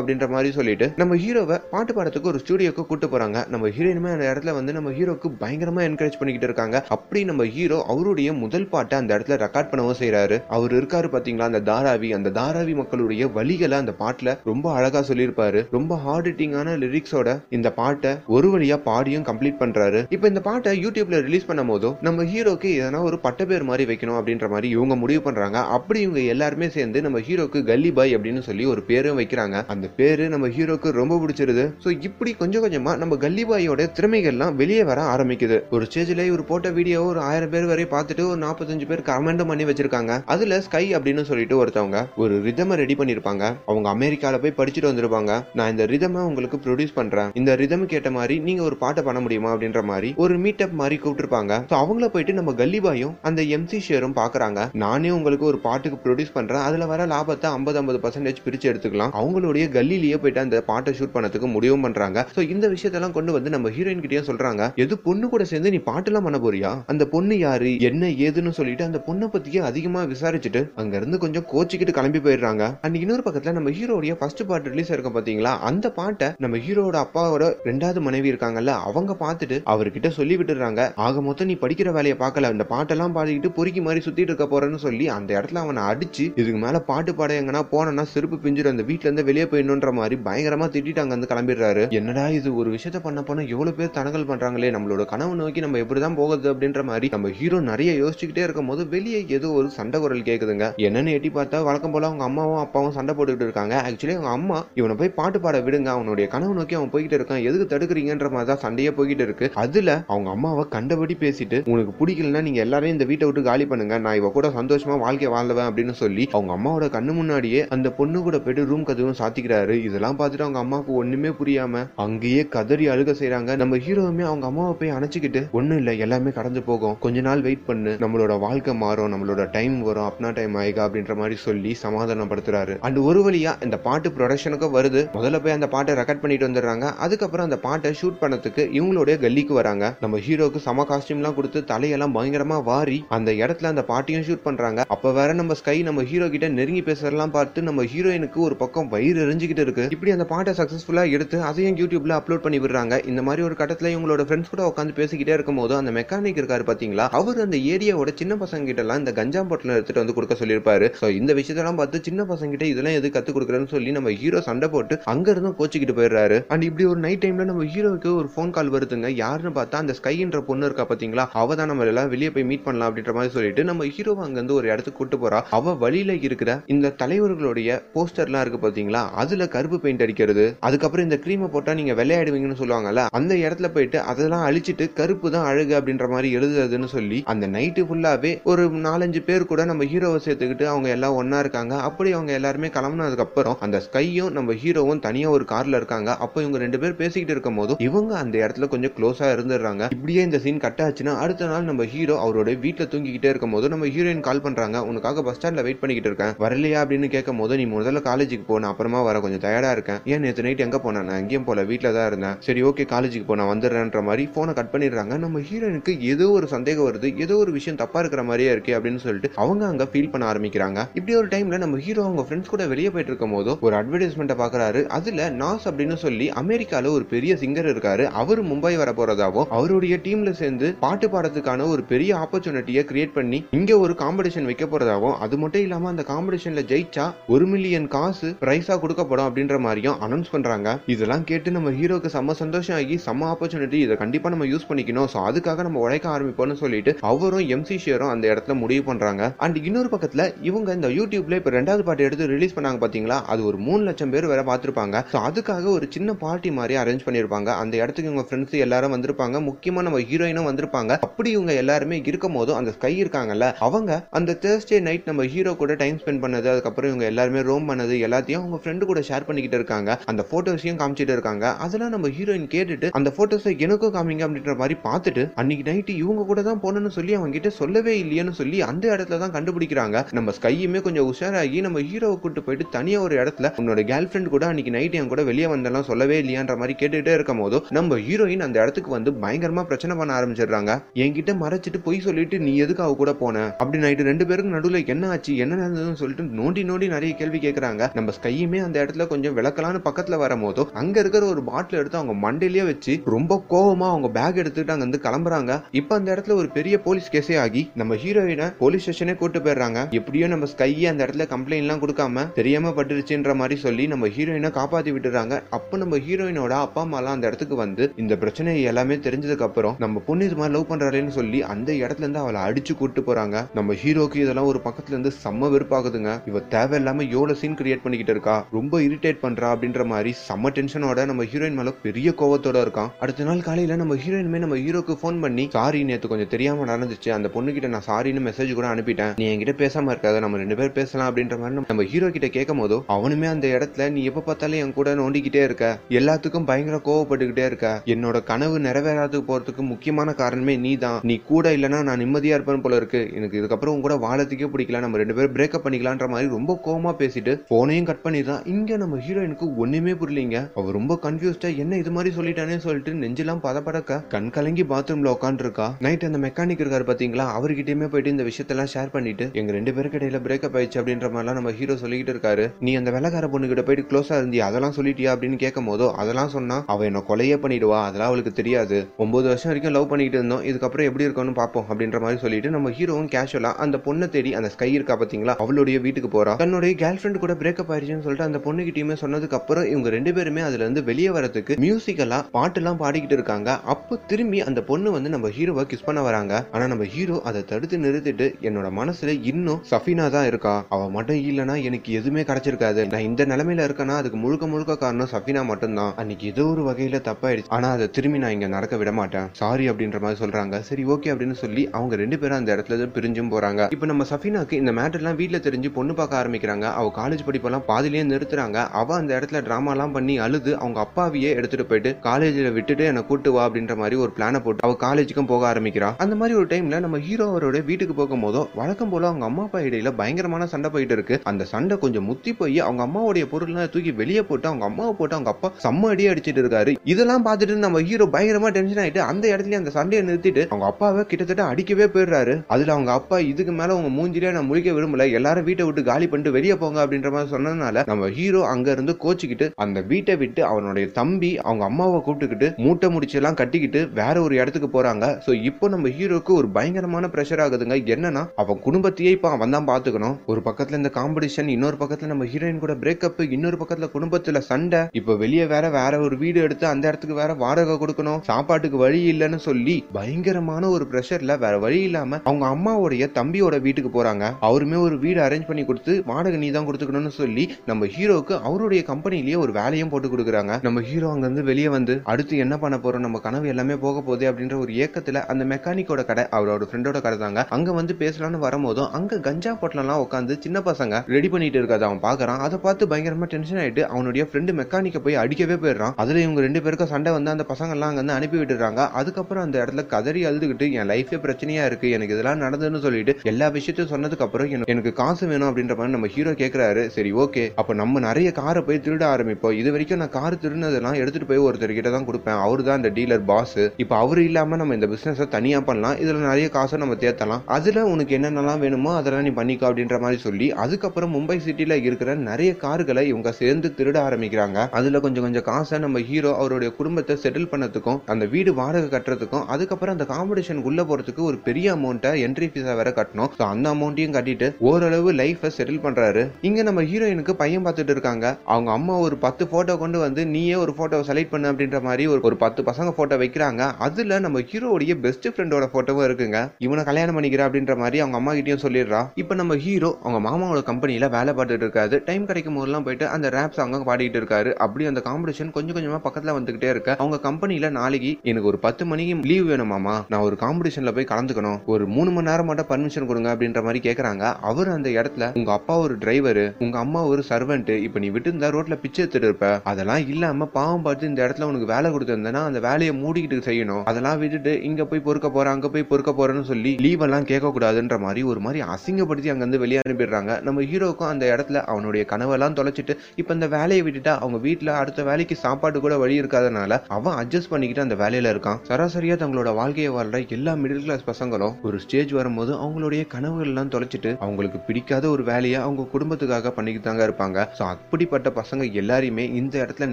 அப்படின்ற மாதிரி சொல்லிட்டு நம்ம ஹீரோவை பாட்டு பாடத்துக்கு ஒரு ஸ்டுடியோக்கு கூட்டு போறாங்க. நம்ம ஹீரோயினுமே அந்த இடத்துல வந்து நம்ம ஹீரோக்கு பயங்கரமா என்கரேஜ் பண்ணிக்கிட்டு இருக்காங்க. அப்படி நம்ம ஹீரோ அவருடைய முதல் பாட்டை அந்த இடத்துல ரெக்கார்ட் பண்ணவும் செய்யறாரு. அவர் இருக்காரு பாத்தீங்களா அந்த தாராவி, அந்த தாராவி மக்களுடைய வழிகளை அந்த பாட்டுல ரொம்ப அழகா சொல்லியிருப்பாரு. ரொம்ப ஹார்ட் ஹிட்டிங்கான லிரிக்ஸோட இந்த பாட்டை ஒரு வழியா பாடியும் கம்ப்ளீட் பண்றாரு. இப்போ இந்த பாட்டை யூடியூப்ல ரிலீஸ் பண்ணும் போதோ நம்ம ஹீரோக்கு எதனா ஒரு பட்ட பேர் மாதிரி வைக்கணும் அப்படின்ற மாதிரி இவங்க முடிவு பண்றாங்க. அப்படி இவங்க எல்லாருமே சேர்ந்து நம்ம ஹீரோக்கு கல்லி பாய் அப்படின்னு சொல்லி ஒரு பேரும் வைக்கிறாங்க. அந்த பேரு நம்ம ஹீரோக்கு ரொம்ப பிடிச்சிருது. சோ இப்படி கொஞ்சம் கொஞ்சமா நம்ம கல்லி பாயோட திறமைகள்லாம் வெளியே வர ஆரம்பிக்குது. ஒரு ஸ்டேஜ்ல ஒரு போட்ட வீடியோ ஒரு 1000 பேர் வரை பார்த்துட்டு ஒரு 45 பேர் கமெண்டும் பண்ணி வச்சிருக்காங்க. அதுல ஸ்கை அப்படின்னு சொல்லிட்டு ஒருத்தவங்க ஒரு ரிதம் ரெடி பண்ணிருப்பாங்க. அவங்க அமெரிக்கால போய் படிச்சுட்டு வந்துருப்பாங்க. நான் இந்த ரிதம் உங்களுக்கு ப்ரொடியூஸ் பண்றேன், இந்த ரிதம் கேட்ட மாதிரி நீங்க ஒரு பாட்டை பண்ண முடியுமா அப்படின்ற மாதிரி ஒரு மீட் அப் மாதிரி கூப்பிட்டுருப்பாங்க. அவங்கள போயிட்டு நம்ம கல்லிபாயும் அந்த எம்சி ஷேரும் பாக்குறாங்க. நானே உங்களுக்கு ஒரு பாட்டுக்கு ப்ரொடியூஸ் பண்றேன், அதுல வர லாபத்தை 50-50% பிரிச்சு எடுத்துக்கலாம். அவங்களுடைய கல்லிலேயே போயிட்டு அந்த பாட்டை ஷூட் பண்ணதுக்கு முடிவும் பண்றாங்க. சோ இந்த விஷயத்தெல்லாம் கொண்டு வந்து நம்ம ஹீரோயின் கிட்டயே சொல்றாங்க, எது பொண்ணு கூட சேர்ந்து நீ பாட்டுலாம் பண்ண போறியா, அந்த பொண்ணு யாரு என்ன ஏதுன்னு சொல்லிட்டு அந்த பொண்ணை பத்தியே அதிகமா விசாரிச்சுட்டு அங்க இருந்து கொஞ்சம் கோச்சிக்கிட்டு கிளம்பி போயிடுறாங்க. அண்ட் இன்னொரு பக்கத்துல நம்ம ஹீரோடைய ஃபர்ஸ்ட் பாட்டு ரிலீஸ் ஆயிருக்கும் பாத்தீங்களா, அந்த பாட்டை நம்ம ஹீரோட அப்பாவோட 2வது மனைவி இருக்காங்கல்ல, அவங்க பார்த்துட்டு அவர்கிட்ட சொல்லி விட்டுறாங்க. ஆக மொத்தம் நீ படிக்கிற வேலையை பார்க்கல, இந்த பாட்டெல்லாம் பாடிக்கிட்டு பொறுக்கி மாதிரி சுத்திட்டு இருக்க போறன்னு சொல்லி அந்த இடத்துல அவனை அடிச்சு இதுக்கு மேல பாட்டு பாட எங்கன்னா போனா செருப்பு பிஞ்சிடும், அந்த வீட்டுல இருந்து வெளியே போயிடணுன்ற மாதிரி பயங்கரமா திட்டாங்க வந்து கிளம்பிடுறாரு. என்னடா இது ஒரு விஷயத்த பண்ண போனா எவ்வளவு பேர் தடங்கல் பண்றாங்களே, நம்மளோட கனவு நோக்கி நம்ம எப்படிதான் போகுது அப்படின்ற மாதிரி நம்ம ஹீரோ நிறைய யோசிச்சுக்கிட்டே இருக்கும் போது வெளியே ஏதோ ஒரு சண்டை குரல் கேக்குதுங்க. என்னன்னு எட்டி பார்த்தா வழக்கம் போல அவங்க அம்மாவும் அப்பாவும் சண்டை போட்டுக்கிட்டு இருக்காங்க. ஆக்சுவலி அவங்க அம்மா இவனை போய் பாட்டு பாட விடுங்க, அவனுடைய கனவு நோக்கி அவன் போய்கிட்டு இருக்கான், எதுக்கு தடுக்கிறீங்கன்ற மாதிரி தான் சண்டையே போய்கிட்டு இருக்கு. அதுல அவங்க அம்மாவை கண்டபடி பேசிட்டு உனக்கு பிடிக்கலன்னா நீங்க எல்லாரையும் இந்த வீட்டை விட்டு காலி பண்ணுங்க, நான் இவ கூட சந்தோஷமா வாழ்க்கை வாழ்வேன் அப்படின்னு சொல்லி அவங்க அம்மாவோட கண்ணு முன்னாடியே அந்த பொண்ணு கூட போயிட்டு ரூம் கதவும் சாத்திக்கிறாரு. இதெல்லாம் பார்த்துட்டு அவங்க அம்மாவுக்கு ஒண்ணுமே புரியாம அங்கேயே கதறி அழுக செய்யறாங்க. நம்ம ஹீரோவுமே அவங்க அம்மாவை போய் அணைச்சிக்கிட்டு ஒன்னும் இல்ல, எல்லாமே கடந்து போகும், கொஞ்ச நாள் வெயிட் பண்ணு, நம்மளோட வாழ்க்கை மாறும், நம்மளோட டைம் வரும், அப்னா டைம் ஆயிகா அப்படின்ற மாதிரி சொல்லி சமாதானப்படுத்துறாரு. அண்ட் ஒரு வழியா இந்த பாட்டு ப்ரொடக்ஷனுக்கு வருது. முதல்ல போய் அந்த பாட்டை ரெக்கார்ட் பண்ணிட்டு வந்துடுறாங்க. அதுக்கப்புறம் அந்த பாட்டை ஷூட் பண்ணதுக்கு இவங்களுடைய கல்லிக்கு வராங்க. நம்ம ஹீரோக்கு சம காஸ்டியூம் எல்லாம் கொடுத்து தலையெல்லாம் பயங்கரமா வாரி அந்த இடத்துல அந்த பாட்டையும் ஷூட் பண்றாங்க. அப்ப வேற நம்ம ஸ்கை நம்ம ஹீரோ கிட்ட நெருங்கி பேசுறதெல்லாம் பார்த்து நம்ம ஹீரோயினுக்கு ஒரு பக்கம் வயிறு எரிஞ்சுக்கிட்டு இருக்கு. இப்படி அந்த பாட்டை சக்சஸ்ஃபுல்லா எடுத்து அதையும் யூடியூப்ல அப்லோட் பண்ணி விடுறாங்க. இந்த மாதிரி ஒரு கட்டத்துல இவங்களோட ஃப்ரெண்ட்ஸ் கூட உட்காந்து பேசிக்கிட்டே இருக்கும்போது அந்த மெக்கானிக் இருக்காரு பாத்தீங்களா, அவர் அந்த ஏரியாவோட சின்ன பசங்க கிட்ட எல்லாம் இந்த கஞ்சா பாட்டில் எடுத்துட்டு வந்து கொடுக்க சொல்லியிருப்பாரு. இந்த விஷயத்தெல்லாம் பார்த்து சின்ன பசங்க கிட்ட இதெல்லாம் எது கத்து கொடுக்குறேன்னு சொல்லி நம்ம ஹீரோ சண்டை போட்டு அங்க இருந்தும் கோச்சிக்கிட்டு போயிடுறாரு. அண்ட் இப்படி ஒரு நைட் டைம்ல நம்ம ஹீரோவுக்கு ஒரு போன் கால் வருதுங்க. யாருன்னு பார்த்தா அந்த ஸ்கைன்ற பொண்ணு இருக்கா பாத்தீங்களா, அவ தான் நம்ம எல்லாம் வெளியே போய் மீட் பண்ணலாம் அப்படின்ற மாதிரி சொல்லிட்டு நம்ம ஹீரோவை அங்க இருந்து ஒரு இடத்துக்கு கூட்டு போறா. அவ வழியில இருக்கிற இந்த தலைவர்களுடைய போஸ்டர்லாம் இருக்கு பாத்தீங்களா, அதுல கருப்பு பெயிண்ட் அடிக்கிறது, அதுக்கப்புறம் இந்த கிரீமை போட்டா நீங்க விளையாடுவீங்கன்னு சொல்லுவாங்கல்ல, அந்த இடத்துல போயிட்டு அதெல்லாம் அழிச்சிட்டு கருப்பு தான் அழகு அப்படின்ற மாதிரி எழுதுறதுன்னு சொல்லி அந்த நைட்டு ஃபுல்லாவே ஒரு 4-5 பேர் கூட நம்ம ஹீரோவை சேர்த்துக்கிட்டு அவங்க எல்லாம் ஒன்னா இருக்காங்க. அப்படி அவங்க எல்லாருமே கிளம்புனதுக்கு அப்புறம் அந்த ஸ்கையும் நம்ம ஹீரோவும் தனியா ஒரு கார்ல இருக்காங்க. அப்போ இவங்க 2 பேர் பேசிக்கிட்டு இருக்கும் போது இவங்க அந்த இடத்துல கொஞ்சம் க்ளோஸா இருந்துடுறாங்க. இப்படியே இந்த சீன் கட் ஆச்சுன்னா அடுத்த நாள் நம்ம ஹீரோ அவரோட வீட்டுல தூங்கிக்கிட்டே இருக்கும் போது நம்ம ஹீரோயின் கால் பண்றாங்க. உனக்காக பஸ் ஸ்டாண்ட்ல வெயிட் பண்ணிக்கிட்டு இருக்கேன், வரலையா அப்படின்னு கேட்கும் போது நீ முதல்ல காலேஜுக்கு போன, அப்புறமா வர, கொஞ்சம் டயர்டா இருக்கேன், ஏன் நேற்று நைட் எங்க போனா, நான் எங்கேயும் போல வீட்டுல தான் இருந்தேன், சரி ஓகே காலேஜுக்கு போனா வந்துடுறேன்ற மாதிரி போனை கட் பண்ணிடுறாங்க. நம்ம ஹீரோனுக்கு ஏதோ ஒரு சந்தேகம் வருது, ஏதோ ஒரு விஷயம் தப்பா இருக்கிற மாதிரியே இருக்கு அப்படின்னு சொல்லிட்டு அவங்க அங்க ஃபீல் பண்ண ஆரம்பிக்கிறாங்க. இப்படி ஒரு டைம்ல நம்ம ஹீரோ அவங்க ஃப்ரெண்ட்ஸ் கூட வெளியே போயிட்டு இருக்கும் போது ஒரு அட்வர்டைஸ்மெண்ட் பாக்குறாரு. அதுல நாஸ் அப்படின்னு சொல்லி அமெரிக்கால ஒரு பெரிய சிங்கர் இருக்காரு, அவரு மும்பை வர போறதாவும் அவருடைய டீம்ல சேர்ந்து பாட்டு பாடத்துக்கான ஒரு பெரிய ஆப்பர்ச்சுனிட்டியை கிரியேட் பண்ணி இங்க ஒரு காம்படிஷன் வைக்க போறதாவும், அது மட்டும் இல்லாம அந்த காம்படிஷன்ல ஜெயிச்சா 1 மில்லியன் காசு பிரைஸா கொடுக்கப்படும் அப்படின்ற மாதிரியும் அனௌன்ஸ் பண்றாங்க. இதெல்லாம் கேட்டு நம்ம ஹீரோக்கு செம்ம சந்தோஷம் ஆகி செம்ம ஆப்பர்ச்சுனிட்டி, இதை கண்டிப்பா நம்ம யூஸ் பண்ணிக்கணும், சோ அதுக்காக நம்ம உழைக்க ஆரம்பிப்போம்னு சொல்லிட்டு அவரும் எம்சி ஷேரும் அந்த இடத்துல முடிவு பண்றாங்க. அண்ட் இன்னொரு பக்கத்துல இவங்க இந்த யூடியூப்ல இப்ப 2வது பாட்டு எடுத்து ரிலீஸ் பண்ணாங்க பாத்தீங்களா, அது ஒரு 3 லட்சம் பேர் வேற பார்த்திருப்பாங்க. சோ அதுக்காக ஒரு சின்ன பார்ட்டி மாதிரி அரேஞ்ச் பண்ணிருப்பாங்க. அந்த இடத்துக்கு இவங்க ஃப்ரெண்ட்ஸ் எல்லாரும் வந்திருப்பாங்க, முக்கியமா நம்ம ஹீரோயினும் வந்திருப்பாங்க. அப்படி இவங்க எல்லாருமே இருக்கும் போது அந்த ஸ்கை இருக்காங்கல்ல, அவங்க அந்த தேர்ஸ்டே நைட் நம்ம ஹீரோ கூட டைம் ஸ்பெண்ட் பண்ணது, அதுக்கப்புறம் இவங்க எல்லாருமே ரோம் பண்ணது எல்லாத்தையும் அவங்க ஃப்ரெண்டு கூட ஷேர் பண்ணிக்கிட்டு இருக்காங்க. அந்த போட்டோஸையும் காமிச்சிட்டு இருக்காங்க. அதெல்லாம் நம்ம ஹீரோயின் கேட்டுட்டு அந்த போட்டோஸை எனக்கும் காமிங்க அப்படின்ற மாதிரி பார்த்துட்டு அன்னைக்கு நைட்டு இவங்க கூட தான் போனோம்னு சொல்லி அவங்க கிட்ட சொல்லவே இல்லையன்னு சொல்லி அந்த இடத்துல தான் கண்டுபிடிக்கிறாங்க. நம்ம ஸ்கையுமே கொஞ்சம் உஷாராகி நம்ம ஹீரோவை கூட்டு போயிட்டு தனியா ஒரு இடத்துல உன்னோட கேர்ள் ஃப்ரெண்ட் கூட அன்னைக்கு நைட் என் கூட வெளியே வந்தெல்லாம் சொல்லவே இல்லையான்ற மாதிரி கேட்டுட்டே இருக்கும் போது நம்ம ஹீரோயின் அந்த இடத்துக்கு வந்து பயங்கரமா பிரச்சனை பண்ண ஆரம்பிச்சிடுறாங்க. என்கிட்ட மறைச்சிட்டு போய் சொல்லிட்டு நீ எதுக்கு அவ கூட போன, அப்படி நைட்டு 2 பேருக்கு நடுவில் என்ன ஆச்சு என்ன நடந்ததுன்னு சொல்லிட்டு நோண்டி நோடி நிறைய கேள்வி கேட்கறாங்க. நம்ம ஸ்கையுமே அந்த இடத்துல கொஞ்சம் விளக்கலான்னு பக்கத்துல வரும்போதோ அங்க இருக்கிற ஒரு பாட்டில் எடுத்து அவங்க மண்டையிலேயே வச்சு ரொம்ப கோவமா அவங்க பேக் எடுத்துட்டு அங்க வந்து கிளம்புறாங்க. இப்ப அந்த இடத்துல ஒரு பெரிய போலீஸ் கேஸே ஆகி நம்ம ஹீரோயினை போலீஸ் ஸ்டேஷனே கூட்டு போயிடுறாங்க. எப்படியோ நம்ம ஸ்கையை அந்த இடத்துல கம்ப்ளைண்ட் எல்லாம் கொடுக்காம தெரியாம பட்டுருச்சுன்ற மாதிரி சொல்லி நம்ம ஹீரோயினை காப்பாத்தி விட்டுறாங்க. அப்ப நம்ம ஹீரோயினோட அப்பா அம்மா எல்லாம் அந்த இடத்துக்கு வந்து இந்த பிரச்சனை எல்லாமே தெரிஞ்சதுக்கு அப்புறம் நம்ம பொண்ணு இது மாதிரி லவ் பண்றாருன்னு சொல்லி அந்த இடத்துல இருந்து அவளை அடிச்சு கூட்டு போறாங்க. நம்ம ஹீரோக்கு இதெல்லாம் ஒரு பக்கத்துல இருந்து செம்ம வெறுப்பாகுதுங்க. இவ தேவையில்லாம எவ்வளவு சீன் கிரியேட் பண்ணிக்கிட்டு இருக்கா, ரொம்ப இரிட்டேட் பண்றா அப்படின்ற மாதிரி செம்ம டென்ஷனோட நம்ம ஹீரோயின் மேல பெரிய கோவத்தோட இருக்கான். அடுத்த நாள் காலையில நம்ம ஹீரோயினுமே நம்ம ஹீரோக்கு போன் பண்ணி சாரி நேத்து கொஞ்சம் தெரியாம நடந்துச்சு, அந்த பொண்ணு கிட்ட நான் சாரின்னு மெசேஜ் கூட அனுப்பிட்டேன், நீ என்கிட்ட பேசாம இருக்காது, நம்ம ரெண்டு பேர் பேசலாம் அப்படின்ற மாதிரி நம்ம ஹீரோ கிட்ட கேட்கும் போதோ அவனுமே அந்த இடத்துல நீ எப்ப பார்த்தாலும் என் கூட நோண்டிக்கிட்டே இருக்க, எல்லாத்துக்கும் பயங்கர கோவப்பட்டுக்கிட்டே இருக்க, என்னோட கனவு நிறைவேறாது போறதுக்கு முக்கியமான காரணமே நீ தான், நீ கூட இல்லைன்னா நான் நிம்மதியா இருப்பேன் போல இருக்கு, எனக்கு இதுக்கப்புறம் உன் கூட வாழத்துக்கே பிடிக்கல, நம்ம ரெண்டு பேரும் பிரேக்அப் பண்ணிக்கலான்ற மாதிரி ரொம்ப கோவமா பேசிட்டு போனையும் கட் பண்ணிடுறான். இங்க நம்ம ஹீரோயினுக்கு ஒண்ணுமே புரியலீங்க. அவ ரொம்ப கன்ஃபியூஸ்டா என்ன இது மாதிரி சொல்லிட்டானே சொல்லிட்டு நெஞ்செல்லாம் பதப்படக்க கண் கலங்கி பாத்ரூம்ல உட்காந்து இருக்கா. நைட் அந்த மெக்கானிக் இருக்காரு பாத்தீங்களா, அவர்கிட்டயுமே போயிட்டு இந்த விஷயத்தெல்லாம் ஷேர் பண்ணிட்டு எங்க ரெண்டு பேருக்கு இடையில பிரேக்அப் ஆயிடுச்சு அப்படின்ற மாதிரிலாம் நம்ம ஹீரோ சொல்லிட்டு இருக்காரு. நீ அந்த வேலைக்கார பொண்ணு கிட்ட போயிட்டு க்ளோஸா இருந்தியா, அதெல்லாம் சொல்லிட்டியா அப்படின்னு கேட்கும் போதோ அதெல்லாம் சொன்னா அவ என்ன கொலையே பண்ணிடுவா, அதெல்லாம் அவளுக்கு தெரியாது, 9 வருஷம் வரைக்கும் லவ் பண்ணிட்டு இருந்தோம், இதுக்கப்புறம் எப்படி இருக்கும்னு பாப்போம் அப்படின்ற மாதிரி சொல்லிட்டு நம்ம ஹீரோவும் கேஷுவலா அந்த பொண்ணை தேடி அந்த ஸ்கை இருக்கா பாத்தீங்களா அவளுடைய வீட்டுக்கு போறா. தன்னுடைய கேர்ள் ஃபிரெண்ட் கூட பிரேக்அப் ஆயிடுச்சுன்னு சொல்லிட்டு அந்த பொண்ணு கிட்டயுமே சொன்னதுக்கு அப்புறம் இவங்க ரெண்டு பேருமே அதுல இருந்து வெளியே வரதுக்கு மியூசிக்கலா பாட்டு எல்லாம் பாடிக்கிட்டு இருக்காங்க. அப்போ திரும்பி அந்த பொண்ணு வந்து நம்ம ஹீரோவை கிஸ் பண்ண வராங்க. ஆனா நம்ம ஹீரோ அதை தடுத்து நிறுத்திட்டு என்னோட மனசுல இன்னும் சஃபினா தான் இருக்கா, அவ மட்டும் இல்லைன்னா எனக்கு எதுவுமே கிடைச்சிருக்காது, நான் இந்த நிலைமையில இருக்கேன்னா அதுக்கு முழுக்க முழுக்க காரணம் சஃபினா மட்டும் தான், அன்னைக்கு ஏதோ ஒரு வகையில தப்பாயிடுச்சு, ஆனா அதை திரும்பி நான் இங்க நடக்க விட மாட்டேன், சாரி அப்படின்ற மாதிரி சொல்றாங்க. சரி ஓகே அப்படின்னு சொல்லி அவங்க ரெண்டு பேரும் அந்த இடத்துல பிரிஞ்சும் போறாங்க. இப்ப நம்ம சஃபினாக்கு இந்த மேட்டர் எல்லாம் வீட்டுல தெரிஞ்சு பொண்ணு பார்க்க ஆரம்பிக்கிறாங்க. அவ காலேஜ் படிப்பெல்லாம் பாதிலேயே நிறுத்துறாங்க. அவ அந்த இடத்துல டிராமா எல்லாம் பண்ணி அழுது அவங்க அப்பாவையே எடுத்துட்டு போயிட்டு காலேஜில விட்டுட்டு என்ன கூட்டு வா அப்படின்ற மாதிரி ஒரு பிளான போட்டு அவ காலேஜுக்கும் போக ஆரம்பிக்கிறா. அந்த மாதிரி ஒரு டைம்ல நம்ம ஹீரோ அவரோட வீட்டுக்கு போகும் போதோ வழக்கம் போல அவங்க அம்மா அப்பா இடையில பயங்கரமான சண்டை போயிட்டு இருக்கு. அந்த சண்டை கொஞ்சம் முத்தி போய் அவங்க அம்மாவுடைய பொருள் தூக்கி வெளியே போட்டு அவங்க அம்மாவை போட்டு அவங்க அப்பா செம்ம அடி அடிச்சிட்டு இருக்காரு. இதெல்லாம் பார்த்துட்டு நம்ம ஹீரோ பயங்கரமா டென்ஷன் ஆயிட்டு அந்த இடத்துல அந்த சண்டையை நிறுத்திட்டு அவங்க அப்பாவை கிட்டத்தட்ட அடிக்கவே போயிடுறாரு. அதுல அவங்க அப்பா இதுக்கு மேல அவங்க மூஞ்சிலே நான் முழிக்க விரும்பல, எல்லாரும் வீட்டை விட்டு காலி பண்ணிட்டு வெளியே போங்க அப்படின்ற மாதிரி சொன்னதுனால நம்ம ஹீரோ அங்க இருந்து கோச்சிக்கிட்டு அந்த வீட்டை விட்டு அவனுடைய தம்பி அவங்க அம்மாவை கூப்பிட்டுக்கிட்டு மூட்டை முடிச்சு எல்லாம் கட்டிக்கிட்டு வேற ஒரு இடத்துக்கு போறாங்க. சோ இப்போ நம்ம ஹீரோக்கு ஒரு பயங்கரமான பிரஷர் ஆகுதுங்க. என்னன்னா அவன் குடும்பத்தையே இப்ப அவன் தான் பாத்துக்கணும். ஒரு பக்கத்துல இந்த காம்படிஷன், இன்னொரு பக்கத்துல நம்ம ஹீரோயின் கூட பிரேக்அப், இன்னொரு பக்கத்துல குடும்பத்துல சண்டை, இப்ப வெளியே வேற ஒரு வீடு எடுத்து அந்த இடத்துக்கு வேற வாடகை கொடுக்கணும், சாப்பாட்டுக்கு வழி இல்லைன்னு சொல்லி பயங்கரமான ஒரு பிரஷர்ல வேற வழி இல்லாம அவங்க அம்மாவுடைய தம்பியோட வீட்டுக்கு போறாங்க. அவருமே ஒரு வீடு அரேஞ்ச் பண்ணி கொடுத்து வாடகை நீ தான் கொடுத்துக்கணும்னு சொல்லி நம்ம ஹீரோக்கு அவருடைய கம்பெனிலேயே ஒரு வேலையும் போட்டு கொடுக்குறாங்க. நம்ம ஹீரோ அங்க இருந்து வெளியே வந்து அடுத்து என்ன பண்ண போறோம், நம்ம கனவு எல்லாமே போக போகுது அப்படின்ற ஒரு ஏக்கத்துல அந்த மெக்கானிக்கோட கடை அவரோட ஃப்ரெண்டோட கடை தாங்க அங்க வந்து பேசலாம்னு வரும்போதும் அங்க கஞ்சா பொட்டலாம் உட்காந்து சின்ன பசங்க ரெடி பண்ணிட்டு இருக்காது அவன் பாக்குறான். அதை பார்த்து பயங்கரமா டென்ஷன் ஆயிட்டு அவனுடைய ஃப்ரெண்டு மெக்கானிக்க போய் அடிக்கவே போயிடுறான். அதுல இவங்க ரெண்டு பேருக்கும் சண்டை வந்து அந்த பசங்க எல்லாம் அங்க வந்து அனுப்பி விட்டுறாங்க. அதுக்கப்புறம் அந்த இடத்துல கதறி அழுதுகிட்டு என் லைஃபே பிரச்சனையா இருக்கு, எனக்கு இதெல்லாம் நடந்ததுன்னு சொல்லிட்டு எல்லா விஷயத்தையும் சொன்னதுக்கு அப்புறம் எனக்கு காசு வேணும் அப்படின்ற மாதிரி நம்ம ஹீரோ கேட்கிறாரு. சரி ஓகே அப்ப நம்ம நிறைய காரை போய் திருட ஆரம்பிப்போம், இது வரைக்கும் நான் கார் திருடினதெல்லாம் எடுத்துட்டு போய் ஒருத்தர் கிட்ட தான் கொடுப்பேன், அவரு தான் அந்த டீலர் பாஸ், இப்ப அவரு இல்லாம நம்ம இந்த பிசினஸ் தனியா பண்ணலாம், இதுல நிறைய காசை நம்ம தேத்தலாம், அதுல உனக்கு என்னென்னலாம் வேணுமோ அதெல்லாம் நீ பண்ணிக்கோ அப்படின்ற மாதிரி சொல்லி அதுக்கப்புறம் மும்பை சிட்டில இருக்கிற நிறைய கார்களை இவங்க சேர்ந்து திருட ஆரம்பிக்கிறாங்க. அதுல கொஞ்சம் காசை நம்ம ஹீரோ அவருடைய குடும்பத்தை செட்டில் பண்ணதுக்கும் அந்த வீடு வாடகை கட்டுறதுக்கும் அதுக்கப்புறம் அந்த காம்படிஷனுக்கு உள்ள போறதுக்கு ஒரு பெரிய அமௌண்ட்டை என்ட்ரி ஃபீஸா வேற கட்டணும். அந்த அமௌண்ட்டையும் கட்டிட்டு ஓரளவு லைஃபை செட்டில் பண்றாரு. இங்க நம்ம ஹீரோயினுக்கு பையன் பார்த்துட்டு இருக்காங்க. அவங்க அம்மா ஒரு 10 போட்டோ கொண்டு வந்து நீயே ஒரு போட்டோ செலக்ட் பண்ண அப்படின்ற மாதிரி ஒரு 10 பசங்க போட்டோ வைக்கிறாங்க. அதுல நம்ம ஹீரோவுடைய பெஸ்ட் ஃப்ரெண்டோட போட்டோவும் இருக்குங்க. இவனை கல்யாணம் பண்ணிக்கிற அப்படின்ற மாதிரி அவங்க அம்மா கிட்டயும் சொல்லிடுறா. இப்ப நம்ம ஹீரோ அவங்க மாமாவோட கம்பெனியில வேலை பார்த்துட்டு இருக்காரு. டைம் கிடைக்கும் போதெல்லாம் போயிட்டு அந்த ரேப் சாங்க பாடிக்கிட்டு இருக்காரு. அப்படி அந்த காம்படிஷன் கொஞ்சம் கொஞ்சமா பக்கத்துல வந்துகிட்டே இருக்க அவங்க கம்பெனியில நாளைக்கு எனக்கு ஒரு 10 மணிக்கு லீவ் வேணும் மாமா, நான் ஒரு காம்படிஷன்ல போய் கலந்துக்கணும், ஒரு 3 மணி நேரம் மட்டும் பர்மிஷன் கொடுங்க அப்படின்ற மாதிரி கேட்கறாங்க. அவர் அந்த இடத்துல உங்க அப்பா ஒரு டிரைவர், உங்க அம்மா ஒரு சர்வெண்ட், இப்ப நீ விட்டு இருந்தா ரோட்ல பிச்சை எடுத்துட்டு இருப்ப, அதெல்லாம் இல்லாம பாவம் பார்த்து இந்த இடத்துல உனக்கு வேலை கொடுத்திருந்தேன்னா அந்த வேலையை மூடிக்கிட்டு செய்யணும், அதெல்லாம் விட்டுட்டு இங்க போய் பொறுக்க போற அங்க போய் பொறுக்க போறேன்னு சொல்லி லீவ் எல்லாம் கேட்க கூடாதுன்ற மாதிரி ஒரு மாதிரி அசிங்கப்படுத்தி அங்க இருந்து வெளியே அனுப்பிடுறாங்க. நம்ம ஹீரோக்கும் அந்த இடத்துல அவனுடைய கனவெல்லாம் தொலைச்சிட்டு இப்ப இந்த வேலையை விட்டுட்டா அவங்க வீட்டுல அடுத்த வேலைக்கு சாப்பாடு கூட வழி இருக்காதனால அவன் அட்ஜஸ்ட் பண்ணிக்கிட்டு அந்த வேலையில இருக்கான். சராசரியா தங்களோட வாழ்க்கையை வாழ்ற எல்லா மிடில் கிளாஸ் பசங்களும் ஒரு ஸ்டேஜ் வரும்போது அவங்களுடைய கனவுகள் எல்லாம் தொலைச்சிட்டு அவங்களுக்கு பிடிக்காத ஒரு வேலையை அவங்க குடும்பத்துக்காக பண்ணிக்கிட்டு தாங்க இருப்பாங்க. ஸோ அப்படிப்பட்ட பசங்க எல்லாரையுமே இந்த இடத்துல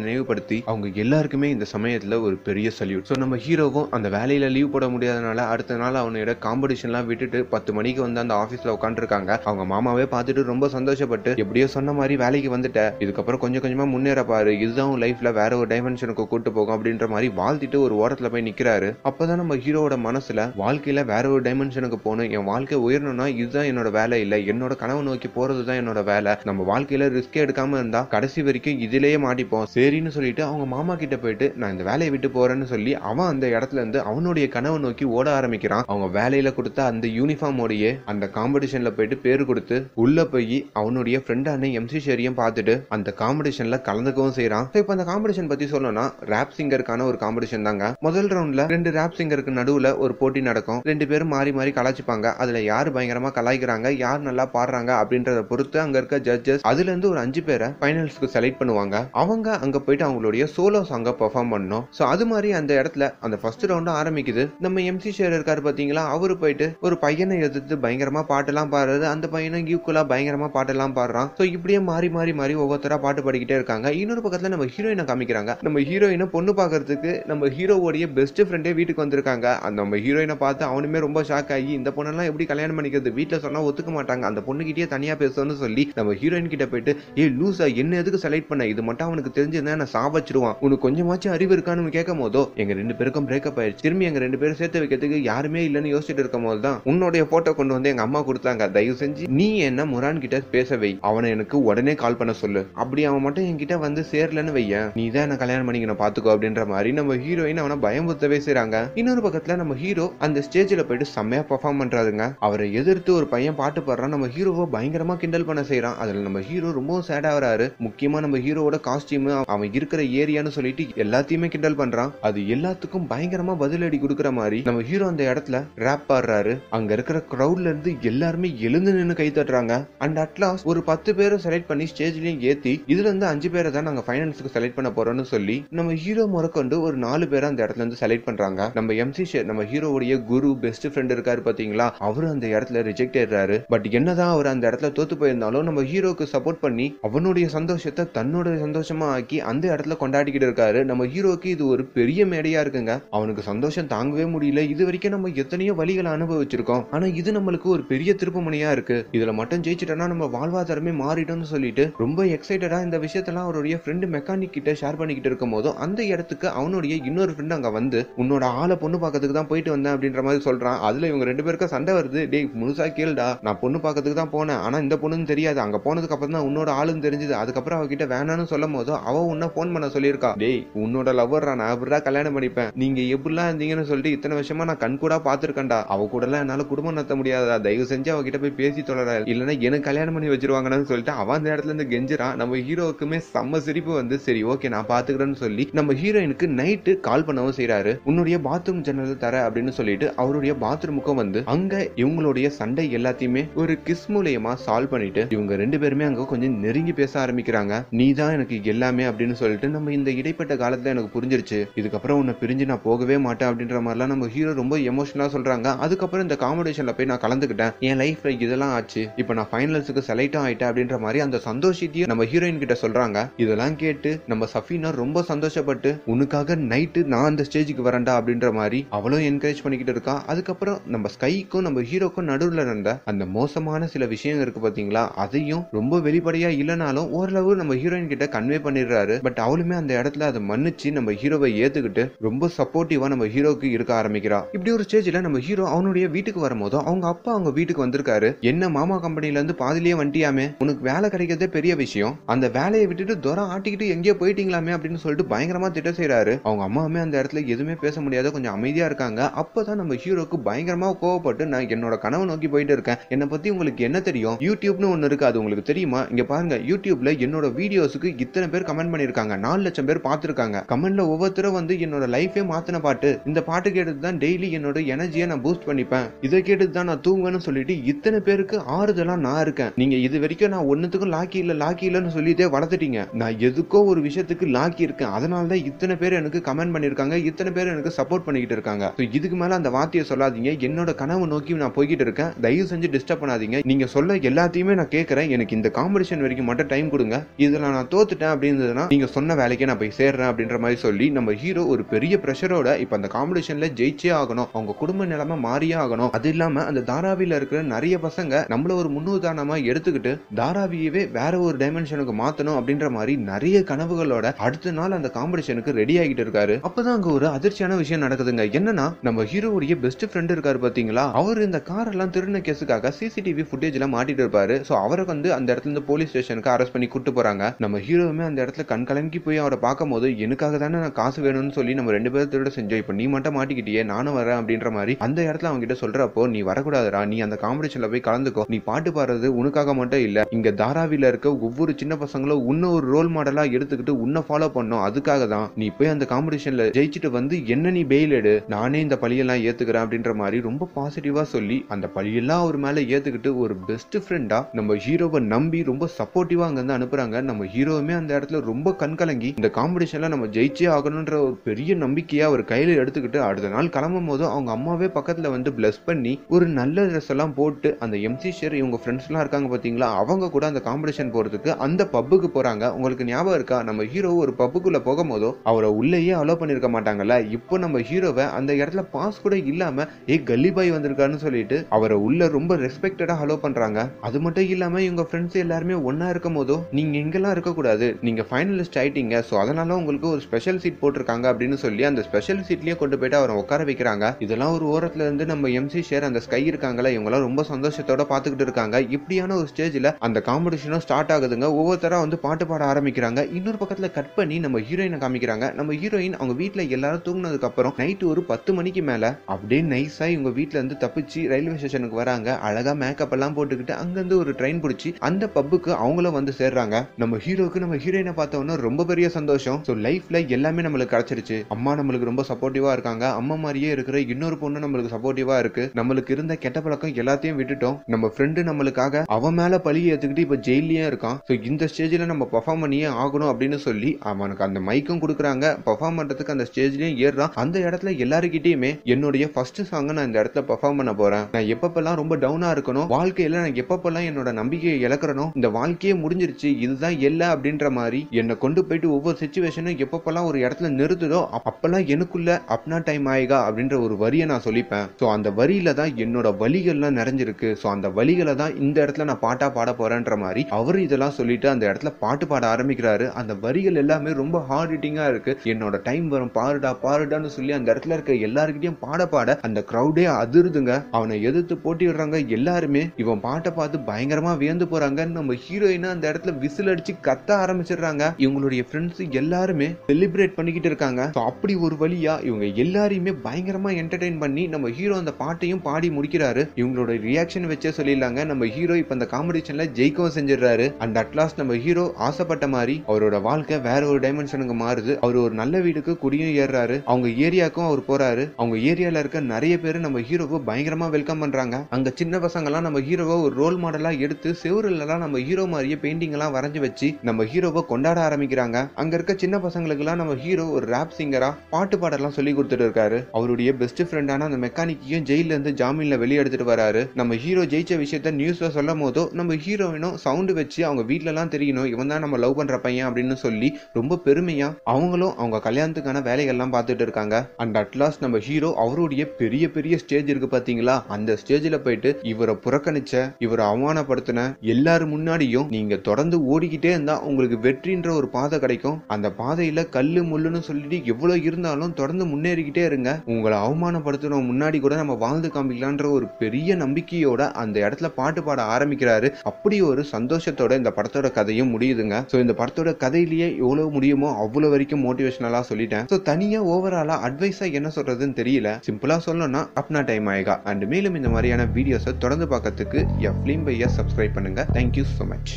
நினைவுபடுத்தி அவங்க எல்லாருக்குமே இந்த சமயத்தில் ஒரு பெரிய சல்யூட். ஸோ நம்ம ஹீரோவும் அந்த வேலையில லீவ் போட முடியாதனால அடுத்த நாள் அவனோட காம்படிஷன்லாம் விட்டுட்டு 10 மணிக்கு வந்து அந்த ஆஃபீஸில் உட்காந்துருக்காங்க. அவங்க மாமாவே பார்த்துட்டு ரொம்ப சந்தோஷப்பட்டு, எப்படியோ சொன்ன மாதிரி வேலைக்கு வந்துட்ட, இதுக்கப்புறம் கொஞ்சம் கொஞ்சமாக முன்னேற பாரு, இதுதான் லைஃப்ல வேற ஒரு டைமென்ஷனுக்கு கூட்டு போகும் அப்படின்ற மாதிரி வாழ்த்திட்டு ஒரு ஓரத்தில் போய் நிற்கிறாரு. அப்போதான் நம்ம ஹீரோவோட மனசுல வாழ்க்கையில வேற ஒரு டைமென்ஷனுக்கு போகணும், என் வாழ்க்கை உயரணும்னா இதுதான் என்னோட வேலை இல்லை, என்னோட கனவு நோக்கி போறது தான் என்னோட வேலை, நம்ம வாழ்க்கையில ரிஸ்க் எடுக்காம இருந்தா கடைசி வரைக்கும் இதிலேயே மாட்டிப்போம் சரின்னு சொல்லிட்டு அவங்க மாமா கிட்ட போயிட்டு நான் இந்த வேலையை விட்டு போறேன்னு சொல்லி அவன் அந்த இடத்துல இருந்து அவனுடைய கனவு நோக்கி ஓட ஆரம்பிக்கிறான். அவங்க வேலையில கொடுத்த அந்த யூனிஃபார்மோடையே அந்த காம்படிஷன்ல போயிட்டு பேரு கொடுத்து உள்ள போய் அவனுடைய ஃப்ரெண்டான எம்சி ஷெரியும் பார்த்துட்டு அந்த காம்படிஷன்ல கலந்துக்கவும் செய்யறான். இப்ப அந்த காம்படிஷன் பத்தி சொல்லணும்னா ராப் சிங்கருக்கான ஒரு காம்படிஷன் தாங்க. முதல் ரவுண்ட்ல 2 ராப் சிங்கருக்கு நடுவுல ஒரு போட்டி நடக்கும். 2 பேரும் மாறி மாறி கலாய்ச்சிப்பாங்க. அதுல யாரு பயங்கரமா கலாய்க்கிறாங்க, யார் நல்லா பாடுறாங்க அப்படின்றத பொறுத்து அங்க இருக்க ஜட்ஜஸ் அதுல இருந்து ஒரு 5 பேரை ஃபைனல்ஸ்க்கு செலக்ட் பண்ணுவாங்க. அவங்க அங்க போயிட்டு அவங்களுடைய சோலோ சாங்க பெர்ஃபார்ம் பண்ணணும். சோ அது மாதிரி அந்த இடத்துல அந்த ஃபர்ஸ்ட் ரவுண்ட் ஆரம்பிக்குது. நம்ம எம்சி ஷேர் இருக்காரு பாத்தீங்களா, அவரு போயிட்டு ஒரு பையனை எதிர்த்து பயங்கரமா பாட்டெல்லாம் பாடுறது, அந்த பையனும் ஈக்குவலா பயங்கரமா பாட்டெல்லாம் பாடுறான். சோ இப்படியே மாறி மாறி மாறி ஒவ்வொருத்தரா பாட்டு பாடிக்கிட்டே இருக்காங்க. இன்னொரு பக்கத்துல நம்ம ஹீரோயினை காமிக்கிறாங்க. நம்ம ஹீரோயினை பொண்ணு பாக்குறதுக்கு நம்ம ஹீரோவோடைய பெஸ்ட் ஃப்ரெண்டே வீட்டுக்கு வந்திருக்காங்க. அந்த நம்ம ஹீரோயினை பார்த்து அவனுமே ரொம்ப ஷாக் ஆகி, இந்த பொண்ணெல்லாம் எப்படி கல்யாணம் பண்ணிக்கிறது, வீட்டுல சொன்னா ஒத்துக்க மாட்டாங்க, அந்த பொண்ணுகிட்டே தனியா பேசணும்னு சொல்லி நம்ம ஹீரோயின் கிட்ட போயிட்டு, ஏ லூசா என்ன எதுக்கு செலக்ட் பண்ண, இது மட்டும் அவனுக்கு தெரிஞ்சிருந்தா நான் சாவச்சிருவான், உனக்கு கொஞ்சமாச்சும் அறிவு இருக்கான்னு கேட்கும் போதோ எங்க 2 பேருக்கும் பிரேக்கப் ஆயிடுச்சு, திரும்பி எங்க 2 பேரும் சேர்த்து வைக்கிறதுக்கு யாருமே இல்லைன்னு யோசிச்சுட்டு இருக்கும் போது தான் உன்னுடைய போட்டோ கொண்டு வந்து எங்க அம்மா கொடுத்தாங்க, தயவு செஞ்சு நீ என்ன முரான் கிட்ட பேசவை, அவனை எனக்கு உடனே கால் பண்ண சொல்லு, அப்படி அவன் மட்டும் என்கிட்ட வந்து சேரலன்னு வைய, நீ தான் என்ன கல்யாணம் பண்ணிக்கணும் பாத்துக்கோ அப்படின்ற மாதிரி நம்ம ஹீரோயின் அவனை பயமுறுத்தவே செய்றாங்க. இன்னொரு பக்கத்துல நம்ம ஹீரோ அந்த ஸ்டேஜ்ல போயிட்டு செம்மையா பெர்ஃபார்ம் பண்றாருங்க. அவரை எதிர்த்து ஒரு பையன் பாட்டு பாடுறான். நம்ம ஹீரோவை பயங்கரமா கிண்டல் பண்ண செய்யறான். அதுல நம்ம ஹீரோ ரொம்ப சேடா வராரு. முக்கியமா நம்ம ஹீரோவோட காஸ்டியூம், அவன் இருக்கிற ஏரியான்னு சொல்லிட்டு எல்லாத்தையுமே கிண்டல் பண்றான். அது எல்லாத்துக்கும் பயங்கரமா பதிலடி கொடுக்குற மாதிரி நம்ம ஹீரோ அந்த இடத்துல ராப் பாடுறாரு. அங்க இருக்கிற கிரௌட்ல இருந்து எல்லாருமே எழுந்து நின்று கை தட்டுறாங்க. அண்ட் அட்லாஸ்ட் ஒரு 10 பேரை செலக்ட் பண்ணி ஸ்டேஜ்லயும் ஏத்தி இதுல இருந்து 5 பேரை தான் நாங்க ஃபைனல்ஸ்க்கு செலக்ட் பண்ண போறோம்னு சொல்லி நம்ம ஹீரோ முறக்கொண்டு ஒரு 4 பேரை அந்த இடத்துல இருந்து செலக்ட் பண்றாங்க. நம்ம எம்சி ஷேர், நம்ம ஹீரோவுடைய குரு பெஸ்ட் ஃப்ரெண்ட் இருக்காரு பாத்தீங்களா, அவரு அந்த இடத்துல ரிஜெக்ட் ஆயிடுறாரு. பட் என்னதான் அவர் அந்த இடத்துல தோத்து போயிருந்தாலும் நம்ம ஹீரோக்கு சப்போர்ட் பண்ணி அவனுடைய சந்தோஷத்தை தன்னுடைய சந்தோஷமா ஆக்கி அந்த இடத்துல கொண்டாடிக்கிட்டு இருக்காரு. நம்ம ஹீரோக்கு இது ஒரு பெரிய மேடையா இருக்குங்க. அவனுக்கு சந்தோஷம் தாங்கவே முடியல. இது வரைக்கும் நம்ம எத்தனையோ வழிகளை அனுபவிச்சிருக்கோம், ஆனா இது நம்மளுக்கு ஒரு பெரிய திருப்புமுனையா இருக்கு, இதுல மட்டும் ஜெயிச்சிட்டோம்னா நம்ம வாழ்வாதாரமே மாறிடும்னு சொல்லிட்டு ரொம்ப எக்ஸைட்டடா இந்த விஷயத்தெல்லாம் அவருடைய ஃப்ரெண்டு மெக்கானிக் கிட்ட ஷேர் பண்ணிக்கிட்டு இருக்கும் போதும் அந்த இடத்துக்கு அவனுடைய இன்னொரு ஃப்ரெண்ட் அங்க வந்து, உன்னோட ஆளை பொண்ணு பாக்கிறதுக்கு தான் போயிட்டு வந்தேன் அப்படின்ற மாதிரி சொல்றான். அதுல இவங்க 2 பேருக்கும் சண்டை வருது. டேய் முழுசா கேளுடா, நான் பொண்ணு பாக்கிறதுக்கு தான் போனேன், ஆனா இந்த பொண்ணுன்னு தெரியாது, அங்க போனதுக்கு அப்புறம் தான் உன்னோட ஆளுன்னு தெரிஞ்சது, அதுக்கப்புறம் அவகிட்ட வேணான்னு சொல்லும் போதும் அவ உன்ன போன் பண்ண சொல்லியிருக்கா, டேய் உன்னோட லவ்வர் நான் எப்படிதான் கல்யாணம் பண்ணிப்பேன், நீங்க எப்படிலாம் இருந்தீங்கன்னு சொல்லிட்டு இத்தனை வருஷமா நான் கண் கூட பாத்துருக்கேன்டா, அவ கூட எல்லாம் என்னால குடும்பம் நடத்த முடியாதா, தயவு செஞ்சு அவகிட்ட போய் பேசி தொலைறா, இல்லன்னா எனக்கு கல்யாணம் பண்ணி வச்சிருவாங்கன்னு சொல்லிட்டு அவன் அந்த இடத்துல இருந்து கெஞ்சிரான். நம்ம ஹீரோவுக்குமே செம்ம சிரிப்பு வந்து, சரி ஓகே நான் பாத்துக்கிறேன்னு சொல்லி நம்ம ஹீரோயினுக்கு நைட்டு கால் பண்ணவும் செய்யறாரு. உன்னுடைய பாத்ரூம் ஜன்னல் தர அப்படின்னு சொல்லிட்டு அவருடைய பாத்ரூமுக்கும் வந்து அங்க இவங்களுடைய சண்டை எல்லாத்தையுமே ஒரு கிஸ் மூலியமா சால்வ் பண்ணிட்டு இவங்க 2 பேருமே அங்க கொஞ்சம் நெருங்கி பேச ஆரம்பிக்கிறாங்க. நீ தான் எனக்கு எல்லாமே அப்படின்னு சொல்லிட்டு, நம்ம இந்த இடைப்பட்ட காலத்துல எனக்கு புரிஞ்சிருச்சு, இதுக்கப்புறம் உன்னை பிரிஞ்சு நான் போகவே மாட்டேன் அப்படின்ற மாதிரிலாம் நம்ம ஹீரோ ரொம்ப எமோஷனலா சொல்றாங்க. அதுக்கப்புறம் இந்த காம்படிஷன்ல போய் நான் கலந்துக்கிட்டேன், என் லைஃப்ல இதெல்லாம் ஆச்சு, இப்போ நான் ஃபைனல்ஸுக்கு செலக்ட் ஆயிட்டேன் அப்படின்ற மாதிரி அந்த சந்தோஷத்தையும் நம்ம ஹீரோயின் கிட்ட சொல்றாங்க. இதெல்லாம் கேட்டு நம்ம சஃபீனா ரொம்ப சந்தோஷப்பட்டு, உனக்காக நைட்டு நான் அந்த ஸ்டேஜுக்கு வரேன்டா அப்படின்ற மாதிரி அவளும் என்கரேஜ் பண்ணிக்கிட்டு இருக்கா. அதுக்கப்புறம் நம்ம ஸ்கைக்கும் நம்ம ஹீரோக்கும் நடுவில் இருந்த அந்த மோசமான சில விஷயம் இருக்கு பாத்தீங்களா, அதையும் ரொம்ப வெளிப்படையா இல்லைனாலும் ஓரளவு நம்ம ஹீரோயின் கிட்ட கன்வே பண்ணிடுறாரு. பட் அவளுமே அந்த இடத்துல அதை மன்னிச்சு நம்ம ஹீரோவை ஏத்துக்கிட்டு ரொம்ப சப்போர்ட்டிவா நம்ம ஹீரோக்கு இருக்க ஆரம்பிக்கிறா. இப்படி ஒரு ஸ்டேஜ்ல நம்ம ஹீரோ அவனுடைய வீட்டுக்கு வரும்போது அவங்க அப்பா அவங்க வீட்டுக்கு வந்திருக்காரு. என்ன மாமா கம்பெனில இருந்து பாதிலேயே வந்துட்டியாமே, உனக்கு வேலை கிடைக்கிறதே பெரிய விஷயம், அந்த வேலையை விட்டுட்டு துரை ஆட்டிக்கிட்டு எங்கேயோ போயிட்டீங்களாமே அப்படின்னு சொல்லிட்டு பயங்கரமா திட்ட செய்யறாரு. அவங்க அம்மாவுமே அந்த இடத்துல எதுவுமே பேச முடியாத கொஞ்சம் அமைதியா இருக்காங்க. அப்பதான் நம்ம ஹீரோக்கு பயங்கரமா கோவப்பட்டு, நான் என்னோட கனவு நோக்கி போயிட்டு இருக்கேன், என்னை பத்தி உங்களுக்கு என்ன தெரியும், யூடியூப்னு ஒன்னு இருக்கு அது உங்களுக்கு தெரியுமா, இங்க பாருங்க யூடியூப்ல என்னோட வீடியோஸுக்கு இத்தனை பேர் கமெண்ட் பண்ணிருக்காங்க, 4 லட்சம் பேர் பார்த்திருக்காங்க, கமெண்ட்ல ஒவ்வொருத்தரும் வந்து என்னோட லைஃபே மாத்தின பாட்டு, இந்த பாட்டு கேட்டது தான் டெய்லி என்னோட எனர்ஜியை நான் பூஸ்ட் பண்ணிப்பேன், இதை கேட்டது தான் நான் தூங்கன்னு சொல்லிட்டு இத்தனை பேருக்கு ஆறுதலா நான் இருக்கேன், நீங்க இது வரைக்கும் நான் ஒன்னுத்துக்கும் லாக்கி இல்ல லாக்கி இல்லன்னு சொல்லிட்டே வளர்த்துட்டீங்க, நான் எதுக்கோ ஒரு விஷயத்துக்கு லாக்கி இருக்கேன், அதனாலதான் இத்தனை பேர் எனக்கு கமெண்ட் பண்ணிருக்காங்க, இத்தனை பேர் எனக்கு சப்போர்ட் பண்ணிக்கிட்டு இருக்காங்க, இதுக்கு மேல அந்த வார்த்தையை சொல்லாதீங்க, என்னோட கனவு நோக்கி நான் போய்கிட்டு இருக்கேன், தயவு செஞ்சு டிஸ்டர்ப் பண்ணாதீங்க, நீங்க சொல்ல எல்லா எல்லாத்தையுமே நான் கேட்கறேன், எனக்கு இந்த காம்படிஷன் வரைக்கும் மட்டும் டைம் கொடுங்க, இதுல நான் தோத்துட்டேன் அப்படின்றதுன்னா நீங்க சொன்ன வேலைக்கே நான் போய் சேர்றேன் அப்படின்ற மாதிரி சொல்லி நம்ம ஹீரோ ஒரு பெரிய பிரஷரோட இப்ப அந்த காம்படிஷன்ல ஜெயிச்சே ஆகணும், அவங்க குடும்ப நிலைமை மாறியே ஆகணும். அது இல்லாம அந்த தாராவில இருக்கிற நிறைய பசங்க நம்மள ஒரு முன்னுதாரணமா எடுத்துக்கிட்டு தாராவியவே வேற ஒரு டைமென்ஷனுக்கு மாத்தணும் அப்படின்ற மாதிரி நிறைய கனவுகளோட அடுத்த நாள் அந்த காம்படிஷனுக்கு ரெடி ஆகிட்டு இருக்காரு. அப்பதான் அங்க ஒரு அதிர்ச்சியான விஷயம் நடக்குதுங்க. என்னன்னா நம்ம ஹீரோவுடைய பெஸ்ட் ஃப்ரெண்ட் இருக்காரு பாத்தீங்களா, அவர் இந்த கார் எல்லாம் திருடின கேஸுக்காக சிசிடிவி ஃபுட்டேஜ் எல்லாம் மாட்டிட்டு இருப்பாரு. சோ அவரை வந்து அந்த இடத்துல இருந்து போலீஸ் ஸ்டேஷனுக்கு அரெஸ்ட் பண்ணி கூட்டு போறாங்க. நம்ம ஹீரோவுமே அந்த இடத்துல கண் கலங்கி போய் அவரை பார்க்கும் போது எனக்காக தானே நான் காசு வேணும்னு சொல்லி நம்ம ரெண்டு பேரும் திருட செஞ்சோம், இப்ப நீ மட்டும் மாட்டிக்கிட்டே நானும் வரேன் அப்படின்ற மாதிரி அந்த இடத்துல அவங்க கிட்ட சொல்றப்போ நீ வரக்கூடாதுடா, நீ அந்த காம்படிஷன்ல போய் கலந்துக்கோ, நீ பாட்டு பாடுறது உனக்காக மட்டும் இல்ல, இங்க தாராவில இருக்க ஒவ்வொரு சின்ன பசங்களும் உன்ன ஒரு ரோல் மாடலா எடுத்துக்கிட்டு உன்னை ஃபாலோ பண்ணோம், அதுக்காக தான் நீ போய் அந்த காம்படிஷன்ல ஜெயிச்சுட்டு வந்து என்ன நீ பெயில் எடு, நானே இந்த பழியெல்லாம் ஏத்துக்கிறேன் அப்படின்ற மாதிரி ரொம்ப பாசிட்டிவா சொல்லி அந்த பழியெல்லாம் அவர் மேல ஏத்துக்கிட்டு ஒரு பெஸ்ட் ஃப்ரெண்டா நம்ம ஹீரோவை நம்பி ரொம்ப சப்போர்ட்டிவா அங்க இருந்து அனுப்புறாங்க. நம்ம ஹீரோவுமே அந்த இடத்துல ரொம்ப கண்கலங்கி இந்த காம்படிஷன்ல நம்ம ஜெயிச்சே ஆகணும்ன்ற ஒரு பெரிய நம்பிக்கையா ஒரு கையில எடுத்துக்கிட்டு அடுத்த நாள் கிளம்பும் போது அவங்க அம்மாவே பக்கத்துல வந்து பிளஸ் பண்ணி ஒரு நல்ல ட்ரெஸ் எல்லாம் போட்டு அந்த எம்சி ஷேர் இவங்க ஃப்ரெண்ட்ஸ் எல்லாம் இருக்காங்க பாத்தீங்களா, அவங்க கூட அந்த காம்படிஷன் போறதுக்கு அந்த பப்புக்கு போறாங்க. உங்களுக்கு ஞாபகம் இருக்கா, நம்ம ஹீரோ ஒரு பப்புக்குள்ள போகும்போதோ அவரை உள்ளேயே அலோ பண்ணிருக்க மாட்டாங்கல்ல. இப்போ நம்ம ஹீரோவை அந்த இடத்துல பாஸ் கூட இல்லாம ஏ கல்லி பாய் வந்திருக்காருன்னு சொல்லிட்டு அவரை உள்ள ரொம்ப ரெஸ்பெக்டடா அலோ பண்றாங்க. அது மட்டும் இல்லாம இவங்க ஃப்ரெண்ட்ஸ் எல்லாருமே ஒன்னா இருக்கும் போதோ நீங்க எங்கெல்லாம் இருக்கக்கூடாது, நீங்க ஃபைனலிஸ்ட் ஆயிட்டீங்க, சோ அதனால உங்களுக்கு ஒரு ஸ்பெஷல் சீட் போட்டிருக்காங்க அப்படின்னு சொல்லி அந்த ஸ்பெஷல் சீட்லயே கொண்டு போயிட்டு அவரை உட்கார வைக்கிறாங்க. இதெல்லாம் ஒரு ஓரத்துல இருந்து நம்ம எம்சி ஷேர் அந்த ஸ்கை இருக்காங்களா இவங்க ரொம்ப சந்தோஷத்தோட பாத்துக்கிட்டு இருக்காங்க. இப்படியான ஒரு ஸ்டேஜ்ல அந்த காம்படிஷனும் ஸ்டார்ட் ஆகுதுங்க. ஒவ்வொருத்தரா வந்து பாட்டு பாட ஆரம்பிக்கிறாங்க. இன்னொரு பக்கத்துல கட் பண்ணி நம்ம ஹீரோயினை காமிக்கிறாங்க. நம்ம ஹீரோயின் அவங்க வீட்டுல எல்லாரும் தூங்கினதுக்கு அப்புறம் நைட்டு ஒரு 10 மணிக்கு மேல அப்படியே நைஸா இவங்க வீட்டுல இருந்து தப்பிச்சு ரயில்வே ஸ்டேஷனுக்கு வராங்க. அழகா மேக்கப் எல்லாம் போட்டுக்கிட்டு அங்க இருந்து ஒரு ட்ரெயின் பிடிச்சி அந்த பப்புக்கு அவங்களும் வந்து சேர்றாங்க. நம்ம ஹீரோக்கு நம்ம ஹீரோயினை பார்த்தோம்னா ரொம்ப பெரிய சந்தோஷம். சோ லைஃப்ல எல்லாமே நம்மளுக்கு கிடைச்சிருச்சு, அம்மா நம்மளுக்கு ரொம்ப சப்போர்ட்டிவா இருக்காங்க, அம்மா மாதிரியே இருக்கிற இன்னொரு பொண்ணு நம்மளுக்கு சப்போர்ட்டிவா இருக்கு, நம்மளுக்கு இருந்த கெட்ட பழக்கம் எல்லாத்தையும் விட்டுட்டோம், நம்ம ஃப்ரெண்டு நம்மளுக்காக அவன் மேல பழியை ஏத்துக்கிட்டு இப்ப ஜெயிலயே இருக்கான், சோ இந்த ஸ்டேஜ்ல நம்ம பெர்ஃபார்ம் பண்ணியே ஆகணும் அப்படின்னு சொல்லி அவனுக்கு அந்த மைக்கும் கொடுக்குறாங்க. பெர்ஃபார்ம் பண்றதுக்கு அந்த ஸ்டேஜ்லயும் ஏறுறான். அந்த இடத்துல எல்லாருக்கிட்டையுமே என்னுடைய ஃபர்ஸ்ட் சாங் நான் இந்த இடத்துல பெர்ஃபார்ம் பண்ண போறேன், நான் எப்பப்பெல்லாம் ரொம்ப டவுனா இருக்கணும், வாழ்க்கையில நான் எப்பப்பெல்லாம் என்னோட நம்பிக்கையை இழக்கிறனோ, இந்த வாழ்க்கையே முடிஞ்சிருச்சு, இதுதான் எல்லாம் அப்படின்ற மாதிரி என்னை கொண்டு போயிட்டு ஒவ்வொரு சிச்சுவேஷனும் எப்பப்பெல்லாம் ஒரு இடத்துல நிறுத்துதோ அப்பெல்லாம் எனக்குள்ள அப்னா டைம் ஆயிகா அப்படின்ற ஒரு வரியை நான் சொல்லிப்பேன். சோ அந்த வரியில தான் என்னோட வலிகள்லாம் நிறைஞ்சிருக்கு, சோ அந்த வலிகளை தான் இந்த இடத்துல நான் பாட்டா பாட போறேன்ற மாதிரி அவர் இதெல்லாம் சொல்லிட்டு அந்த இடத்துல பாட்டு பாட ஆரம்பிக்கிறாரு. அந்த வரிகள் எல்லாமே ரொம்ப ஹார்ட் ஹிட்டிங்கா இருக்கு. என்னோட டைம் வரும் பாருடா பாருடான்னு சொல்லி அந்த இடத்துல இருக்க எல்லாருக்கிட்டையும் பாட பாட அந்த கிரௌடே அதிருதுங்க. அவனை எதிர்த்து போட்டிடுறாங்க எல்லாருமே. இவன் பாட்டை பார்த்து பயங்கரமா வியந்து போறாங்க. நம்ம ஹீரோயினா அந்த இடத்துல விசில் அடிச்சு கத்த ஆரம்பிச்சிடுறாங்க. இவங்களுடைய ஃப்ரெண்ட்ஸ் எல்லாருமே செலிப்ரேட் பண்ணிக்கிட்டு இருக்காங்க. அப்படி ஒரு வழியா இவங்க எல்லாரையுமே பயங்கரமா என்டர்டெயின் பண்ணி நம்ம ஹீரோ அந்த பாட்டையும் பாடி முடிக்கிறாரு. இவங்களோட ரியாக்ஷன் வச்சே சொல்லிடலாங்க, நம்ம ஹீரோ இப்ப அந்த காம்படிஷன்ல ஜெயிக்கவும் செஞ்சிடறாரு. அண்ட் அட்லாஸ்ட் நம்ம ஹீரோ ஆசைப்பட்ட மாதிரி அவரோட வாழ்க்கை வேற ஒரு டைமென்ஷனுக்கு மாறுது. அவர் ஒரு நல்ல வீட்டுக்கு குடியும் ஏறாரு, அவங்க ஏரியாக்கும் அவர் போறாரு. அவங்க ஏரியால இருக்க நிறைய பேரு நம்ம ஹீரோவை பயங்கரமா வெல்கம் பண்றாங்க. அங்க சின்ன பசங்க எல்லாம் நம்ம ஹீரோவை ஒரு ரோல் மாடலா எடுத்து செவருலாம் நம்ம ஹீரோ மாதிரியே பெயிண்டிங் எல்லாம் வரைஞ்சு வச்சு நம்ம ஹீரோவை கொண்டாட ஆரம்பிக்கிறாங்க. அங்க இருக்க சின்ன பசங்களுக்கு எல்லாம் நம்ம ஹீரோ ஒரு ராப் சிங்கரா பாட்டு பாடலாம் சொல்லி கொடுத்துட்டு இருக்காரு. அவருடைய பெஸ்ட் ஃப்ரெண்டான அந்த மெக்கானிக்கையும் ஜெயில இருந்து ஜாமீன்ல வெளியே எடுத்துட்டு வராரு. நம்ம ஹீரோ ஜெயிச்ச விஷயத்த நியூஸ்ல சொல்லும் போதோ நம்ம ஹீரோயினும் சவுண்ட் வச்சு அவங்க வீட்டுல எல்லாம் தெரியணும், இவன் தான் நம்ம லவ் பண்ற பையன் அப்படின்னு சொல்லி ரொம்ப பெருமையா அவங்களும் அவங்க கல்யாணத்துக்கான வேலைகள்லாம் பார்த்துட்டு இருக்காங்க. அண்ட் அட்லாஸ்ட் நம்ம ஹீரோ அவருடைய பெரிய பெரிய ஸ்டேஜ் இருக்கு பாத்தீங்களா, அந்த ஸ்டேஜ்ல போயிட்டு இவரை புறக்கணிச்ச, இவரை அவமானப்படுத்தின எல்லாரும் முன்னாடியும் நீங்க தொடர்ந்து ஓடிக்கிட்டே இருந்தா உங்களுக்கு வெற்றின்ற ஒரு பாதை கிடைக்கும், அந்த பாதையில கல்லு முள்ளுன்னு சொல்லிட்டு எவ்வளவு இருந்தாலும் தொடர்ந்து முன்னேறிக்கிட்டே இருங்க, உங்களை அவமானப்படுத்தின முன்னாடி கூட நம்ம வாழ்ந்து காமிக்கலான்ற ஒரு பெரிய நம்பிக்கையோட அந்த இடத்துல பாட்டு பாட ஆரம்பிக்கிறாரு. அப்படி ஒரு சந்தோஷத்தோட இந்த படத்தோட கதையும் முடியுதுங்க. சோ இந்த படத்தோட கதையிலேயே எவ்வளவு முடியுமோ அவ்வளவு வரைக்கும் மோட்டிவேஷனலா சொல்லிட்டேன். சோ தனியா ஓவராலா அட்வைஸா என்ன சொல்றதுன்னு தெரியல. சிம்பிளா சொல்லணும்னா அப்னா டைம் ஆயிகா. அண்ட் மேலும் இந்த மாதிரியான வீடியோஸை தொடர்ந்து பார்க்கறதுக்கு என் ஃபிலிம் பையை சப்ஸ்கிரைப் பண்ணுங்க. Thank you so much.